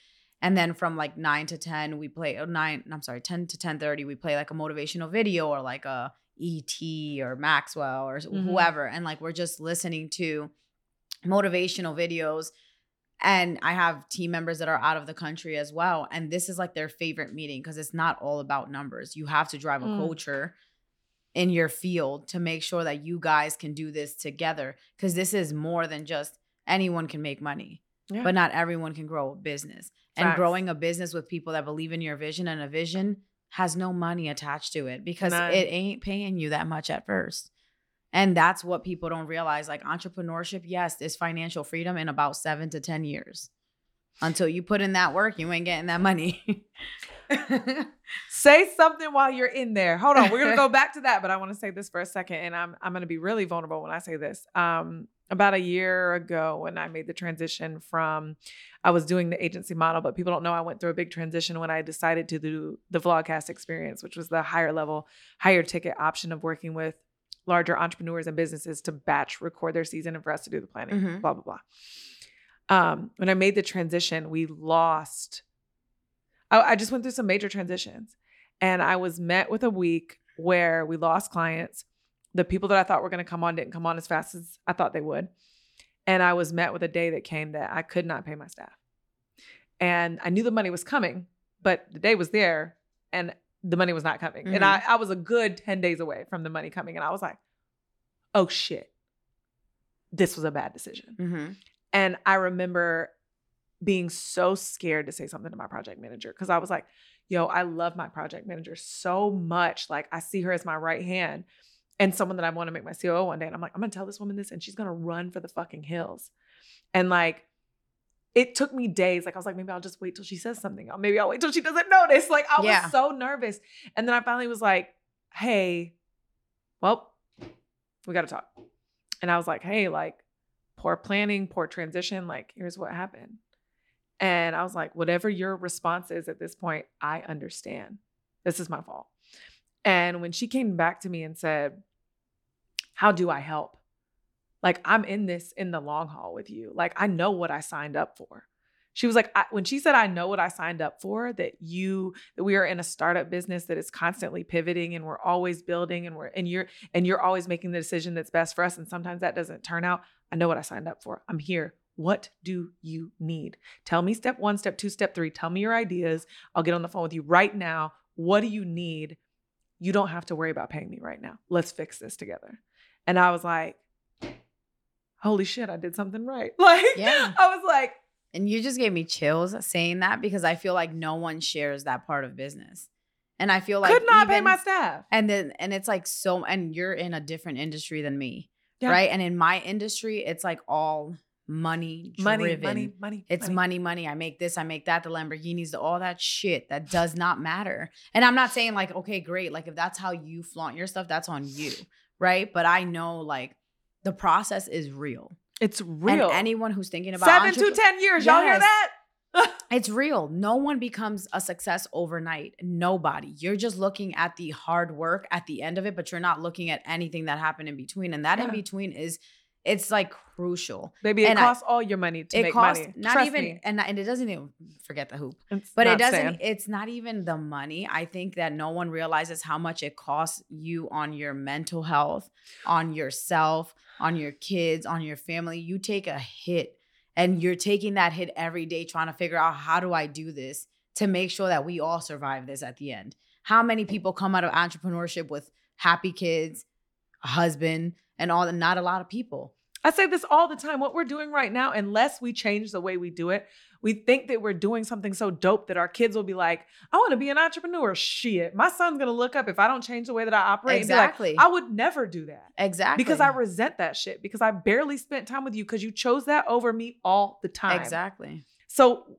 And then from like 9 to 10, we play 10 to 10:30, we play like a motivational video or like a E.T. or Maxwell or mm-hmm. whoever. And like, we're just listening to motivational videos. And I have team members that are out of the country as well. And this is like their favorite meeting because it's not all about numbers. You have to drive a culture in your field to make sure that you guys can do this together. Because this is more than just anyone can make money. Yeah. But not everyone can grow a business. Facts. And growing a business with people that believe in your vision and a vision has no money attached to it because it ain't paying you that much at first. And that's what people don't realize. Like entrepreneurship, yes, is financial freedom in about 7 to 10 years. Until you put in that work, you ain't getting that money. Say something while you're in there. Hold on. We're going to go back to that, but I want to say this for a second. And I'm going to be really vulnerable when I say this. About a year ago when I made the transition from, I was doing the agency model, but people don't know I went through a big transition when I decided to do the Vlogcast experience, which was the higher level, higher ticket option of working with larger entrepreneurs and businesses to batch record their season and for us to do the planning, mm-hmm. blah, blah, blah. When I made the transition, we lost, I just went through some major transitions and I was met with a week where we lost clients. The people that I thought were going to come on didn't come on as fast as I thought they would. And I was met with a day that came that I could not pay my staff. And I knew the money was coming, but the day was there and the money was not coming. Mm-hmm. And I was a good 10 days away from the money coming. And I was like, oh shit, this was a bad decision. Mm-hmm. And I remember being so scared to say something to my project manager. Cause I was like, yo, I love my project manager so much. Like I see her as my right hand. And someone that I want to make my COO one day. And I'm like, I'm going to tell this woman this and she's going to run for the fucking hills. And like, it took me days. Like I was like, maybe I'll just wait till she says something. Maybe I'll wait till she doesn't notice. Like I was so nervous. And then I finally was like, hey, well, we got to talk. And I was like, hey, like poor planning, poor transition. Like here's what happened. And I was like, whatever your response is at this point, I understand. This is my fault. And when she came back to me and said, how do I help? Like, I'm in this in the long haul with you. Like, I know what I signed up for. She was like, when she said, I know what I signed up for, that we are in a startup business that is constantly pivoting and we're always building and you're always making the decision that's best for us. And sometimes that doesn't turn out. I know what I signed up for. I'm here. What do you need? Tell me step one, step two, step three. Tell me your ideas. I'll get on the phone with you right now. What do you need? You don't have to worry about paying me right now. Let's fix this together. And I was like, holy shit, I did something right. Like, yeah. I was like. And you just gave me chills saying that because I feel like no one shares that part of business. And I feel like. Could not pay my staff. And it's like so, and you're in a different industry than me, right? And in my industry, it's like all money driven. Money. It's money. I make this, I make that, the Lamborghinis, all that shit that does not matter. And I'm not saying like, okay, great. Like if that's how you flaunt your stuff, that's on you, right? But I know like, the process is real. It's real. And anyone who's thinking about 7 to 10 years, y'all hear that? It's real. No one becomes a success overnight. Nobody. You're just looking at the hard work at the end of it, but you're not looking at anything that happened in between. And that in between is, it's like crucial. Baby, it costs all your money to make money. Not even, and it doesn't even forget the hoop, but it doesn't, it's not even the money. I think that no one realizes how much it costs you on your mental health, on yourself, on your kids, on your family. You take a hit and you're taking that hit every day, trying to figure out how do I do this to make sure that we all survive this at the end. How many people come out of entrepreneurship with happy kids, a husband, and all that? Not a lot of people. I say this all the time. What we're doing right now, unless we change the way we do it, We think that we're doing something so dope that our kids will be like, I want to be an entrepreneur. Shit, my son's going to look up if I don't change the way that I operate. Exactly. And be like, I would never do that. Exactly. Because I resent that shit, because I barely spent time with you because you chose that over me all the time. Exactly. So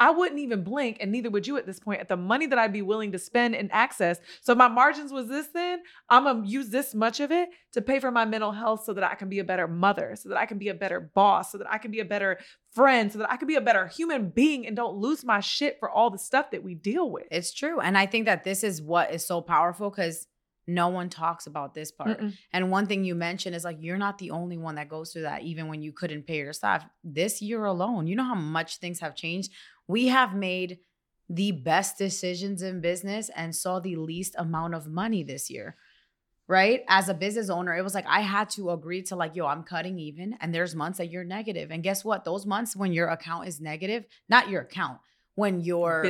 I wouldn't even blink, and neither would you at this point, at the money that I'd be willing to spend and access. So if my margins was this thin, I'm going to use this much of it to pay for my mental health so that I can be a better mother, so that I can be a better boss, so that I can be a better friend, so that I can be a better human being and don't lose my shit for all the stuff that we deal with. It's true. And I think that this is what is so powerful, because no one talks about this part. Mm-mm. And one thing you mentioned is like, you're not the only one that goes through that, even when you couldn't pay your staff. This year alone, you know how much things have changed. We have made the best decisions in business and saw the least amount of money this year, right? As a business owner, it was like, I had to agree to like, yo, I'm cutting even. And there's months that you're negative. And guess what? Those months when your account is negative, not your account, when your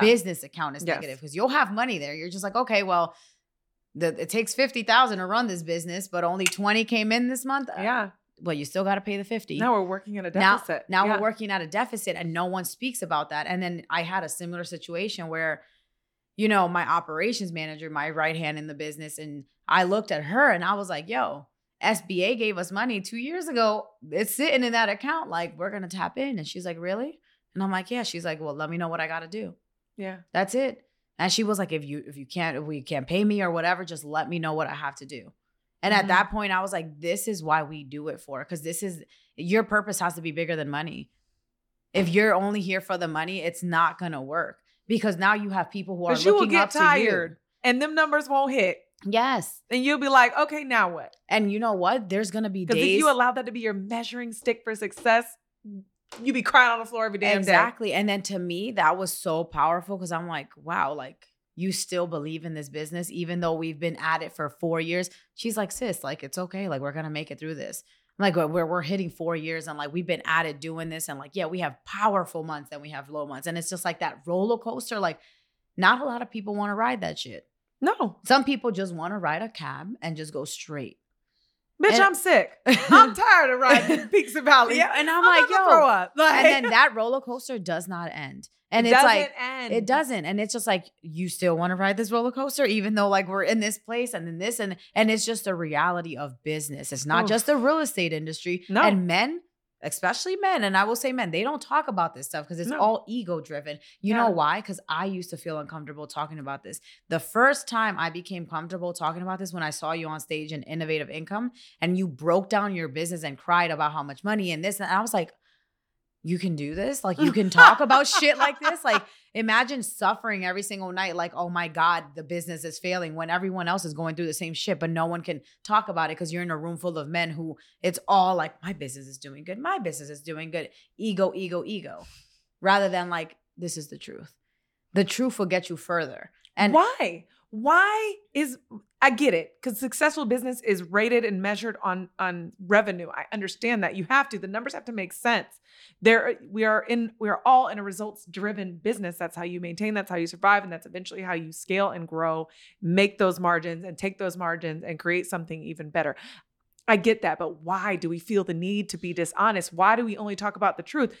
business account is negative, because you'll have money there. You're just like, okay, well, it takes $50,000 to run this business, but only 20 came in this month. Yeah. Well, you still got to pay the 50. Now we're working at a deficit. Now we're working at a deficit, and no one speaks about that. And then I had a similar situation where, you know, my operations manager, my right hand in the business, and I looked at her and I was like, yo, SBA gave us money 2 years ago. It's sitting in that account. Like, we're going to tap in. And she's like, really? And I'm like, yeah. She's like, well, let me know what I got to do. Yeah. That's it. And she was like, if we can't pay me or whatever, just let me know what I have to do. And at that point, I was like, this is why we do it for, because this is, your purpose has to be bigger than money. If you're only here for the money, it's not going to work, because now you have people who are looking up to you. But you will get tired and them numbers won't hit. Yes. And you'll be like, okay, now what? And you know what? There's going to be days. Because if you allow that to be your measuring stick for success, you be crying on the floor every damn day. Exactly. And then to me, that was so powerful, because I'm like, wow, like, you still believe in this business, even though we've been at it for 4 years. She's like, sis, like, it's okay. Like, we're going to make it through this. I'm like, we're hitting 4 years, and like, we've been at it doing this. And like, yeah, we have powerful months and we have low months. And it's just like that roller coaster. Like, not a lot of people want to ride that shit. No. Some people just want to ride a cab and just go straight. Bitch, I'm sick. I'm tired of riding peaks and valleys. Yeah, and I'm like, yo, throw up. Like, and then that roller coaster does not end. And it's like, it doesn't. And it's just like, you still want to ride this roller coaster, even though like we're in this place and then this, and it's just the reality of business. It's not just the real estate industry. No. And men, especially men. And I will say men, they don't talk about this stuff because it's all ego driven. You know why? Because I used to feel uncomfortable talking about this. The first time I became comfortable talking about this, when I saw you on stage in Innovative Income and you broke down your business and cried about how much money and this. And I was like, you can do this? Like, you can talk about shit like this? Like, imagine suffering every single night. Like, oh my God, the business is failing when everyone else is going through the same shit, but no one can talk about it because you're in a room full of men who it's all like, my business is doing good. My business is doing good. Ego, ego, ego. Rather than like, this is the truth. The truth will get you further. And why? Why is, I get it, because successful business is rated and measured on revenue. I understand that. You have to, the numbers have to make sense. We are all in a results driven business. That's how you maintain, that's how you survive. And that's eventually how you scale and grow, make those margins and take those margins and create something even better. I get that, but why do we feel the need to be dishonest? Why do we only talk about the truth?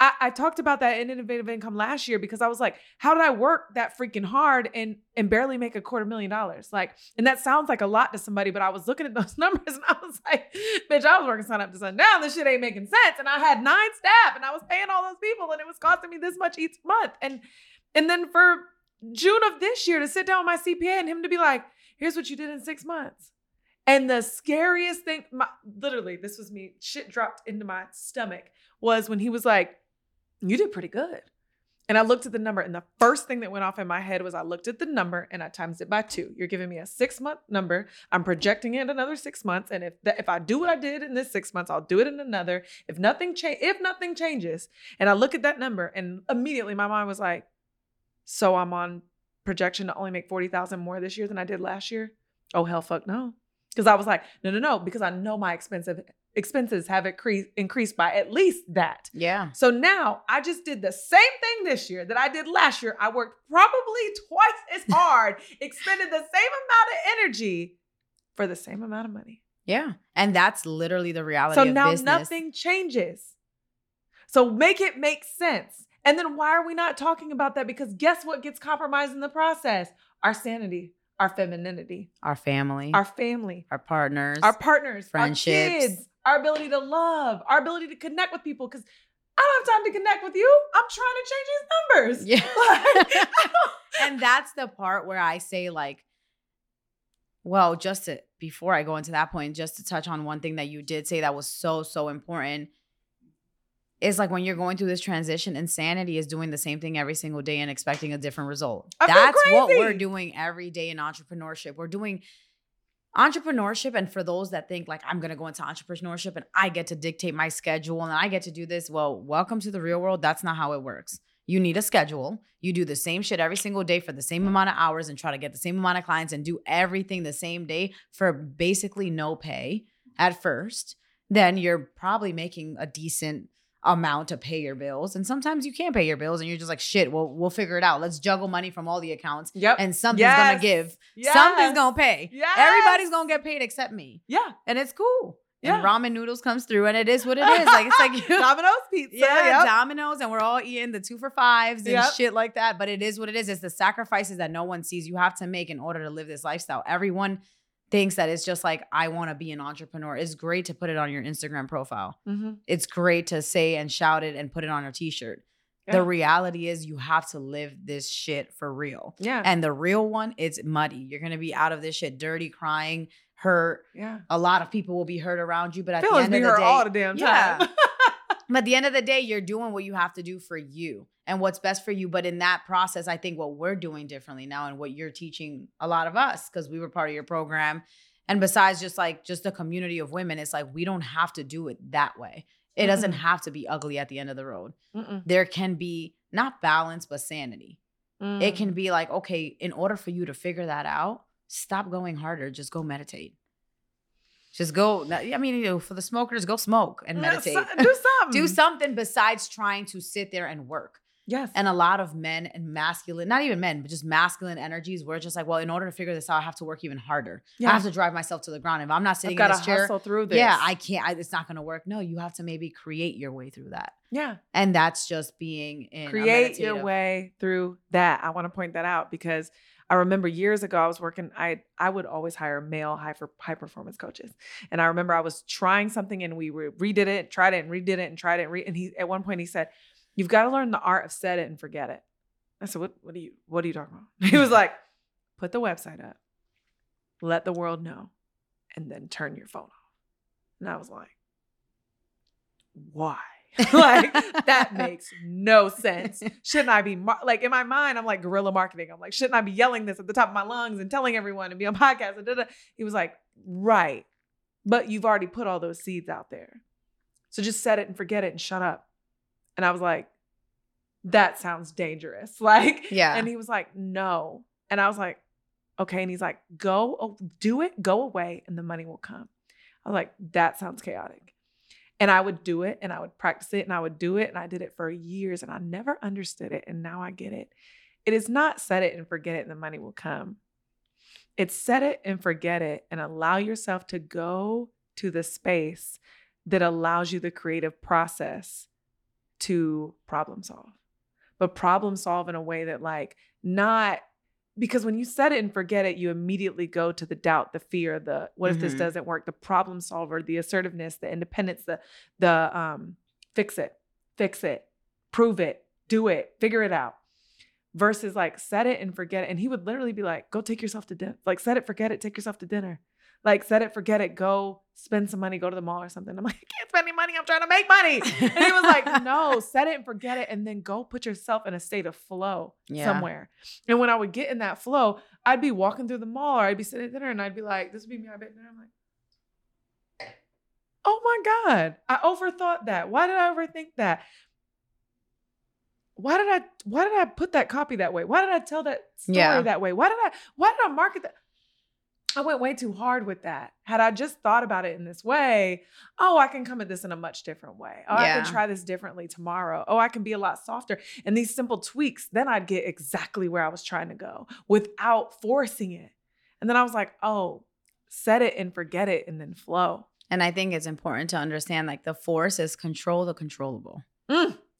I talked about that in Innovative Income last year because I was like, how did I work that freaking hard and barely make $250,000? Like, and that sounds like a lot to somebody, but I was looking at those numbers and I was like, bitch, I was working sun up to sundown. This shit ain't making sense. And I had 9 staff and I was paying all those people and it was costing me this much each month. And then for June of this year to sit down with my CPA and him to be like, here's what you did in 6 months. And the scariest thing, literally, this was me, shit dropped into my stomach, was when he was like, you did pretty good. And I looked at the number and the first thing that went off in my head was I looked at the number and I times it by 2. You're giving me a 6-month number. I'm projecting it another 6 months. And if I do what I did in this 6 months, I'll do it in another. If nothing changes. And I look at that number and immediately my mind was like, so I'm on projection to only make $40,000 more this year than I did last year? Oh, hell fuck no. Because I was like, no, because I know my expenses have increased by at least that. Yeah. So now I just did the same thing this year that I did last year. I worked probably twice as hard, expended the same amount of energy for the same amount of money. Yeah. And that's literally the reality of business. So now nothing changes. So make it make sense. And then why are we not talking about that? Because guess what gets compromised in the process? Our sanity, our femininity, our family, our partners, friendships, our kids, our ability to love, our ability to connect with people. Because I don't have time to connect with you. I'm trying to change these numbers. Yeah. And that's the part where I say, like, well, before I go into that point, just to touch on one thing that you did say that was so, so important. It's like when you're going through this transition, insanity is doing the same thing every single day and expecting a different result. That's crazy. What we're doing every day in entrepreneurship. We're doing entrepreneurship. And for those that think like, I'm going to go into entrepreneurship and I get to dictate my schedule and I get to do this. Well, welcome to the real world. That's not how it works. You need a schedule. You do the same shit every single day for the same amount of hours and try to get the same amount of clients and do everything the same day for basically no pay at first. Then you're probably making a decent amount to pay your bills. And sometimes you can't pay your bills and you're just like, shit, we'll figure it out. Let's juggle money from all the accounts. Yep. And something's going to give. Yes. Something's going to pay. Yes. Everybody's going to get paid except me. Yeah. And it's cool. Yeah. And ramen noodles comes through and it is what it is. Like, it's like Domino's pizza. Yeah, yep. Domino's. And we're all eating the 2 for $5s and shit like that. But it is what it is. It's the sacrifices that no one sees you have to make in order to live this lifestyle. Everyone thinks that it's just like, I want to be an entrepreneur. It's great to put it on your Instagram profile. Mm-hmm. It's great to say and shout it and put it on your t-shirt. Yeah. The reality is you have to live this shit for real. Yeah. And the real one, it's muddy. You're going to be out of this shit dirty, crying, hurt. Yeah. A lot of people will be hurt around you, but at the end of the day, all the damn time. But at the end of the day, you're doing what you have to do for you and what's best for you. But in that process, I think what we're doing differently now and what you're teaching a lot of us, because we were part of your program. And besides just the community of women, it's like, we don't have to do it that way. It doesn't have to be ugly at the end of the road. Mm-mm. There can be not balance, but sanity. Mm. It can be like, okay, in order for you to figure that out, stop going harder. Just go meditate. Just go, for the smokers, go smoke and meditate. Do something. Do something besides trying to sit there and work. Yes. And a lot of men and masculine, not even men, but just masculine energies, we're just like, well, in order to figure this out, I have to work even harder. Yeah. I have to drive myself to the ground. If I'm not sitting in this chair. I've got to hustle through this. Yeah, I can't. It's not going to work. No, you have to maybe create your way through that. Yeah. And that's just being in create your way through that. I want to point that out because I remember years ago I was working, I would always hire male high performance coaches. And I remember I was trying something and we redid it, tried it and redid it and tried it. And he, at one point he said, you've got to learn the art of set it and forget it. I said, what are you talking about? He was like, put the website up, let the world know, and then turn your phone off. And I was like, why? Like, that makes no sense. Shouldn't I be like, in my mind, I'm like guerrilla marketing. I'm like, shouldn't I be yelling this at the top of my lungs and telling everyone and be on podcasts? He was like, right. But you've already put all those seeds out there. So just set it and forget it and shut up. And I was like, that sounds dangerous. Like, yeah. And he was like, no. And I was like, okay. And he's like, do it, go away. And the money will come. I was like, that sounds chaotic. And I would do it and I would practice it and I would do it. And I did it for years and I never understood it. And now I get it. It is not set it and forget it and the money will come. It's set it and forget it and allow yourself to go to the space that allows you the creative process to problem solve. But problem solve in a way that because when you set it and forget it, you immediately go to the doubt, the fear, the what if this doesn't work, the problem solver, the assertiveness, the independence, the fix it, prove it, do it, figure it out. Versus like set it and forget it. And he would literally be like, go take yourself to dinner. Like set it, forget it, take yourself to dinner. Like set it, forget it, go spend some money, go to the mall or something. I'm like, I can't spend any money. I'm trying to make money. And he was like, no, set it and forget it. And then go put yourself in a state of flow somewhere. And when I would get in that flow, I'd be walking through the mall or I'd be sitting at dinner and I'd be like, this would be me. I'd be at dinner. I'm like, oh my God, I overthought that. Why did I overthink that? Why did I put that copy that way? Why did I tell that story that way? Why did I market that? I went way too hard with that. Had I just thought about it in this way, I can come at this in a much different way. I can try this differently tomorrow. I can be a lot softer. And these simple tweaks, then I'd get exactly where I was trying to go without forcing it. And then I was like, set it and forget it and then flow. And I think it's important to understand like the force is control the controllable.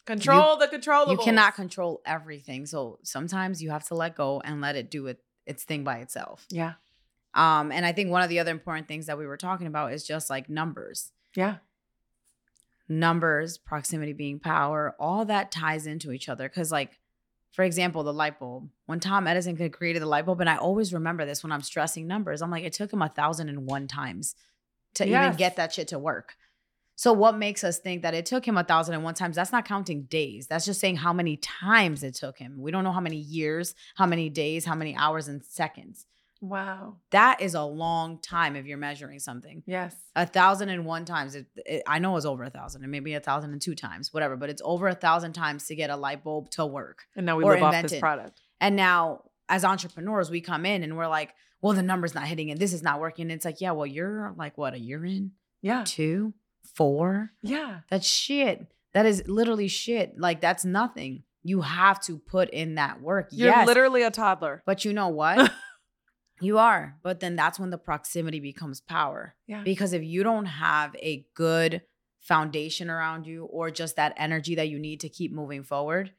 Control the controllables. You cannot control everything. So sometimes you have to let go and let it do its thing by itself. Yeah. And I think one of the other important things that we were talking about is just like numbers. Yeah. Numbers, proximity being power, all that ties into each other. Because like, for example, the light bulb. When Tom Edison created the light bulb, and I always remember this when I'm stressing numbers, I'm like, it took him 1,001 times to even get that shit to work. So what makes us think that it took him 1,001 times? That's not counting days. That's just saying how many times it took him. We don't know how many years, how many days, how many hours and seconds. Wow. That is a long time if you're measuring something. Yes. 1,001 times. I know it's over 1,000 and maybe 1,002 times, whatever, but it's over 1,000 times to get a light bulb to work. And now we live off this product. And now as entrepreneurs, we come in and we're like, well, the number's not hitting and this is not working. And it's like, yeah, well, you're like, what, a year in? Yeah. 2, 4? Yeah. That's shit. That is literally shit. Like, that's nothing. You have to put in that work. You're literally a toddler. But you know what? You are. But then that's when the proximity becomes power. Yeah. Because if you don't have a good foundation around you or just that energy that you need to keep moving forward,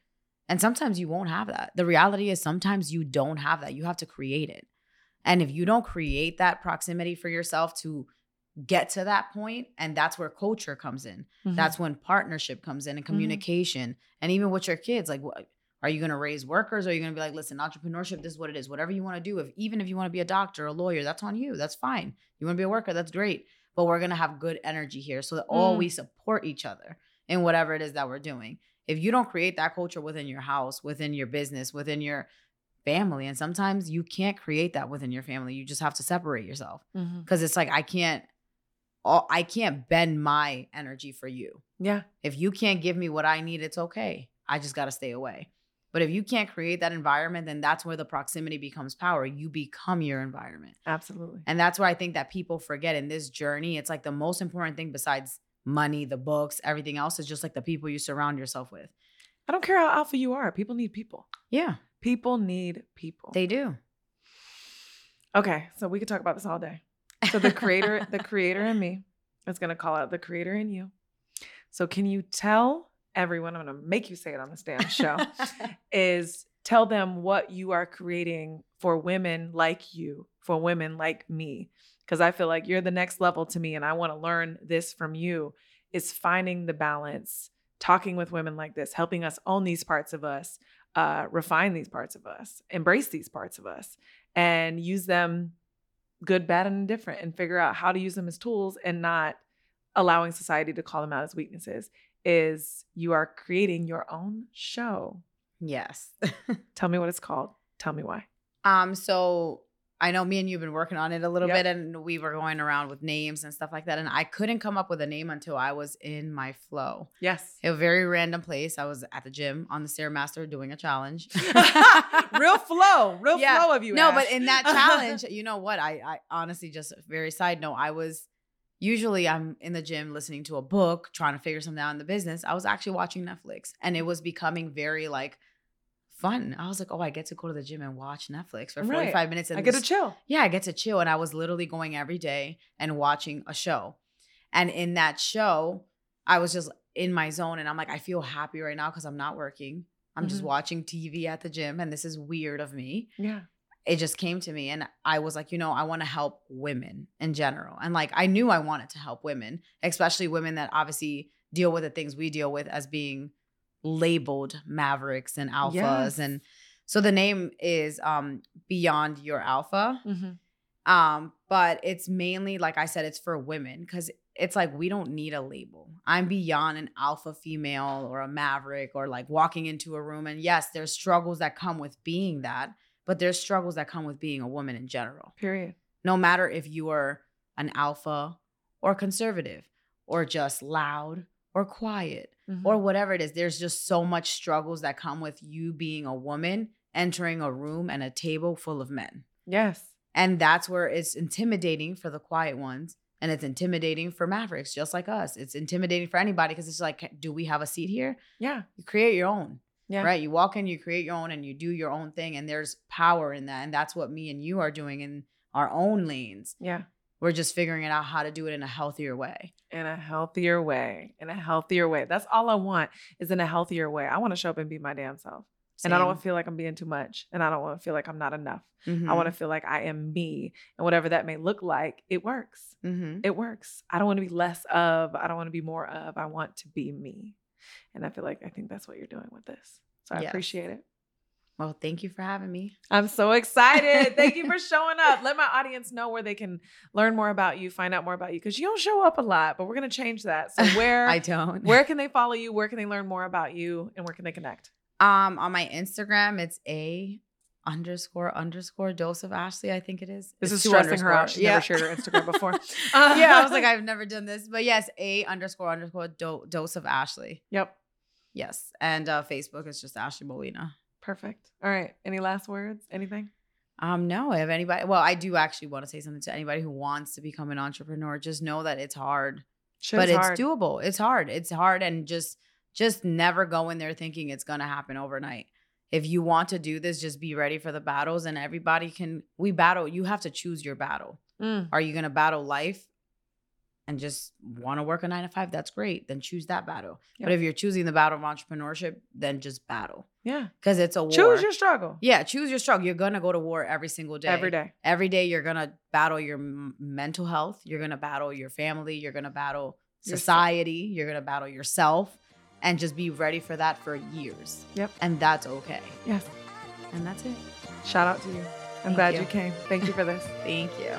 and sometimes you won't have that. The reality is sometimes you don't have that. You have to create it. And if you don't create that proximity for yourself to get to that point, and that's where culture comes in. Mm-hmm. That's when partnership comes in and communication. Mm-hmm. And even with your kids, like, are you going to raise workers? Or are you going to be like, listen, entrepreneurship, this is what it is. Whatever you want to do, even if you want to be a doctor, a lawyer, that's on you. That's fine. You want to be a worker, that's great. But we're going to have good energy here so that all we support each other in whatever it is that we're doing. If you don't create that culture within your house, within your business, within your family, and sometimes you can't create that within your family. You just have to separate yourself because it's like, I can't bend my energy for you. Yeah. If you can't give me what I need, it's okay. I just got to stay away. But if you can't create that environment, then that's where the proximity becomes power. You become your environment. Absolutely. And that's where I think that people forget in this journey. It's like the most important thing besides money, the books, everything else is just like the people you surround yourself with. I don't care how alpha you are. People need people. Yeah. People need people. They do. Okay. So we could talk about this all day. So the creator in me is going to call out the creator in you. So can you tell everyone, I'm going to make you say it on this damn show, is tell them what you are creating for women like you, for women like me, because I feel like you're the next level to me. And I want to learn this from you is finding the balance, talking with women like this, helping us own these parts of us, refine these parts of us, embrace these parts of us, and use them good, bad, and indifferent, and figure out how to use them as tools and not allowing society to call them out as weaknesses. Is you are creating your own show. Yes. Tell me what it's called. Tell me why. So I know me and you've been working on it a little bit, and we were going around with names and stuff like that. And I couldn't come up with a name until I was in my flow. Yes. A very random place. I was at the gym on the Stairmaster doing a challenge. real flow of you. No, Ash. But in that challenge, you know what? I honestly, just very side note, usually I'm in the gym listening to a book, trying to figure something out in the business. I was actually watching Netflix, and it was becoming very like fun. I was like, oh, I get to go to the gym and watch Netflix for 45 minutes. And I get to chill. Yeah, I get to chill. And I was literally going every day and watching a show. And in that show, I was just in my zone, and I'm like, I feel happy right now because I'm not working. I'm just watching TV at the gym, and this is weird of me. Yeah. It just came to me, and I was like, you know, I want to help women in general. And like, I knew I wanted to help women, especially women that obviously deal with the things we deal with as being labeled mavericks and alphas. Yes. And so the name is Beyond Your Alpha. Mm-hmm. But it's mainly, like I said, it's for women, because it's like, we don't need a label. I'm beyond an alpha female or a maverick or like walking into a room. And yes, there's struggles that come with being that. But there's struggles that come with being a woman in general. Period. No matter if you are an alpha or conservative or just loud or quiet or whatever it is, there's just so much struggles that come with you being a woman entering a room and a table full of men. Yes. And that's where it's intimidating for the quiet ones, and it's intimidating for mavericks just like us. It's intimidating for anybody because it's like, do we have a seat here? Yeah. You create your own. Yeah. Right. You walk in, you create your own, and you do your own thing. And there's power in that. And that's what me and you are doing in our own lanes. Yeah. We're just figuring it out how to do it in a healthier way. That's all I want, is in a healthier way. I want to show up and be my damn self. Same. And I don't want to feel like I'm being too much. And I don't want to feel like I'm not enough. Mm-hmm. I want to feel like I am me. And whatever that may look like, it works. Mm-hmm. It works. I don't want to be less of. I don't want to be more of. I want to be me. And I feel like, I think that's what you're doing with this. So I appreciate it. Well, thank you for having me. I'm so excited. Thank you for showing up. Let my audience know where they can learn more about you, find out more about you, because you don't show up a lot, but we're going to change that. So where can they follow you? Where can they learn more about you, and where can they connect? On my Instagram, it's __ dose of Ashley, I think it is. This is stressing her out. She never shared her Instagram before. I was like, I've never done this, but yes, __ dose of Ashley. Yep. Yes. And Facebook is just Ashley Molina. Perfect. All right. Any last words? Anything? No. If anybody, well, I do actually want to say something to anybody who wants to become an entrepreneur. Just know that it's hard, it's doable. It's hard. It's hard, and just never go in there thinking it's gonna happen overnight. If you want to do this, just be ready for the battles. And everybody can. We battle. You have to choose your battle. Mm. Are you gonna battle life and just want to work a 9-to-5? That's great. Then choose that battle. Yep. But if you're choosing the battle of entrepreneurship, then just battle. Yeah. Because it's a war. Choose your struggle. Yeah. Choose your struggle. You're going to go to war every single day. Every day. Every day you're going to battle your mental health. You're going to battle your family. You're going to battle society. You're going to battle yourself. And just be ready for that for years. Yep. And that's okay. Yes. And that's it. Shout out to you. I'm glad you came. Thank you for this. Thank you.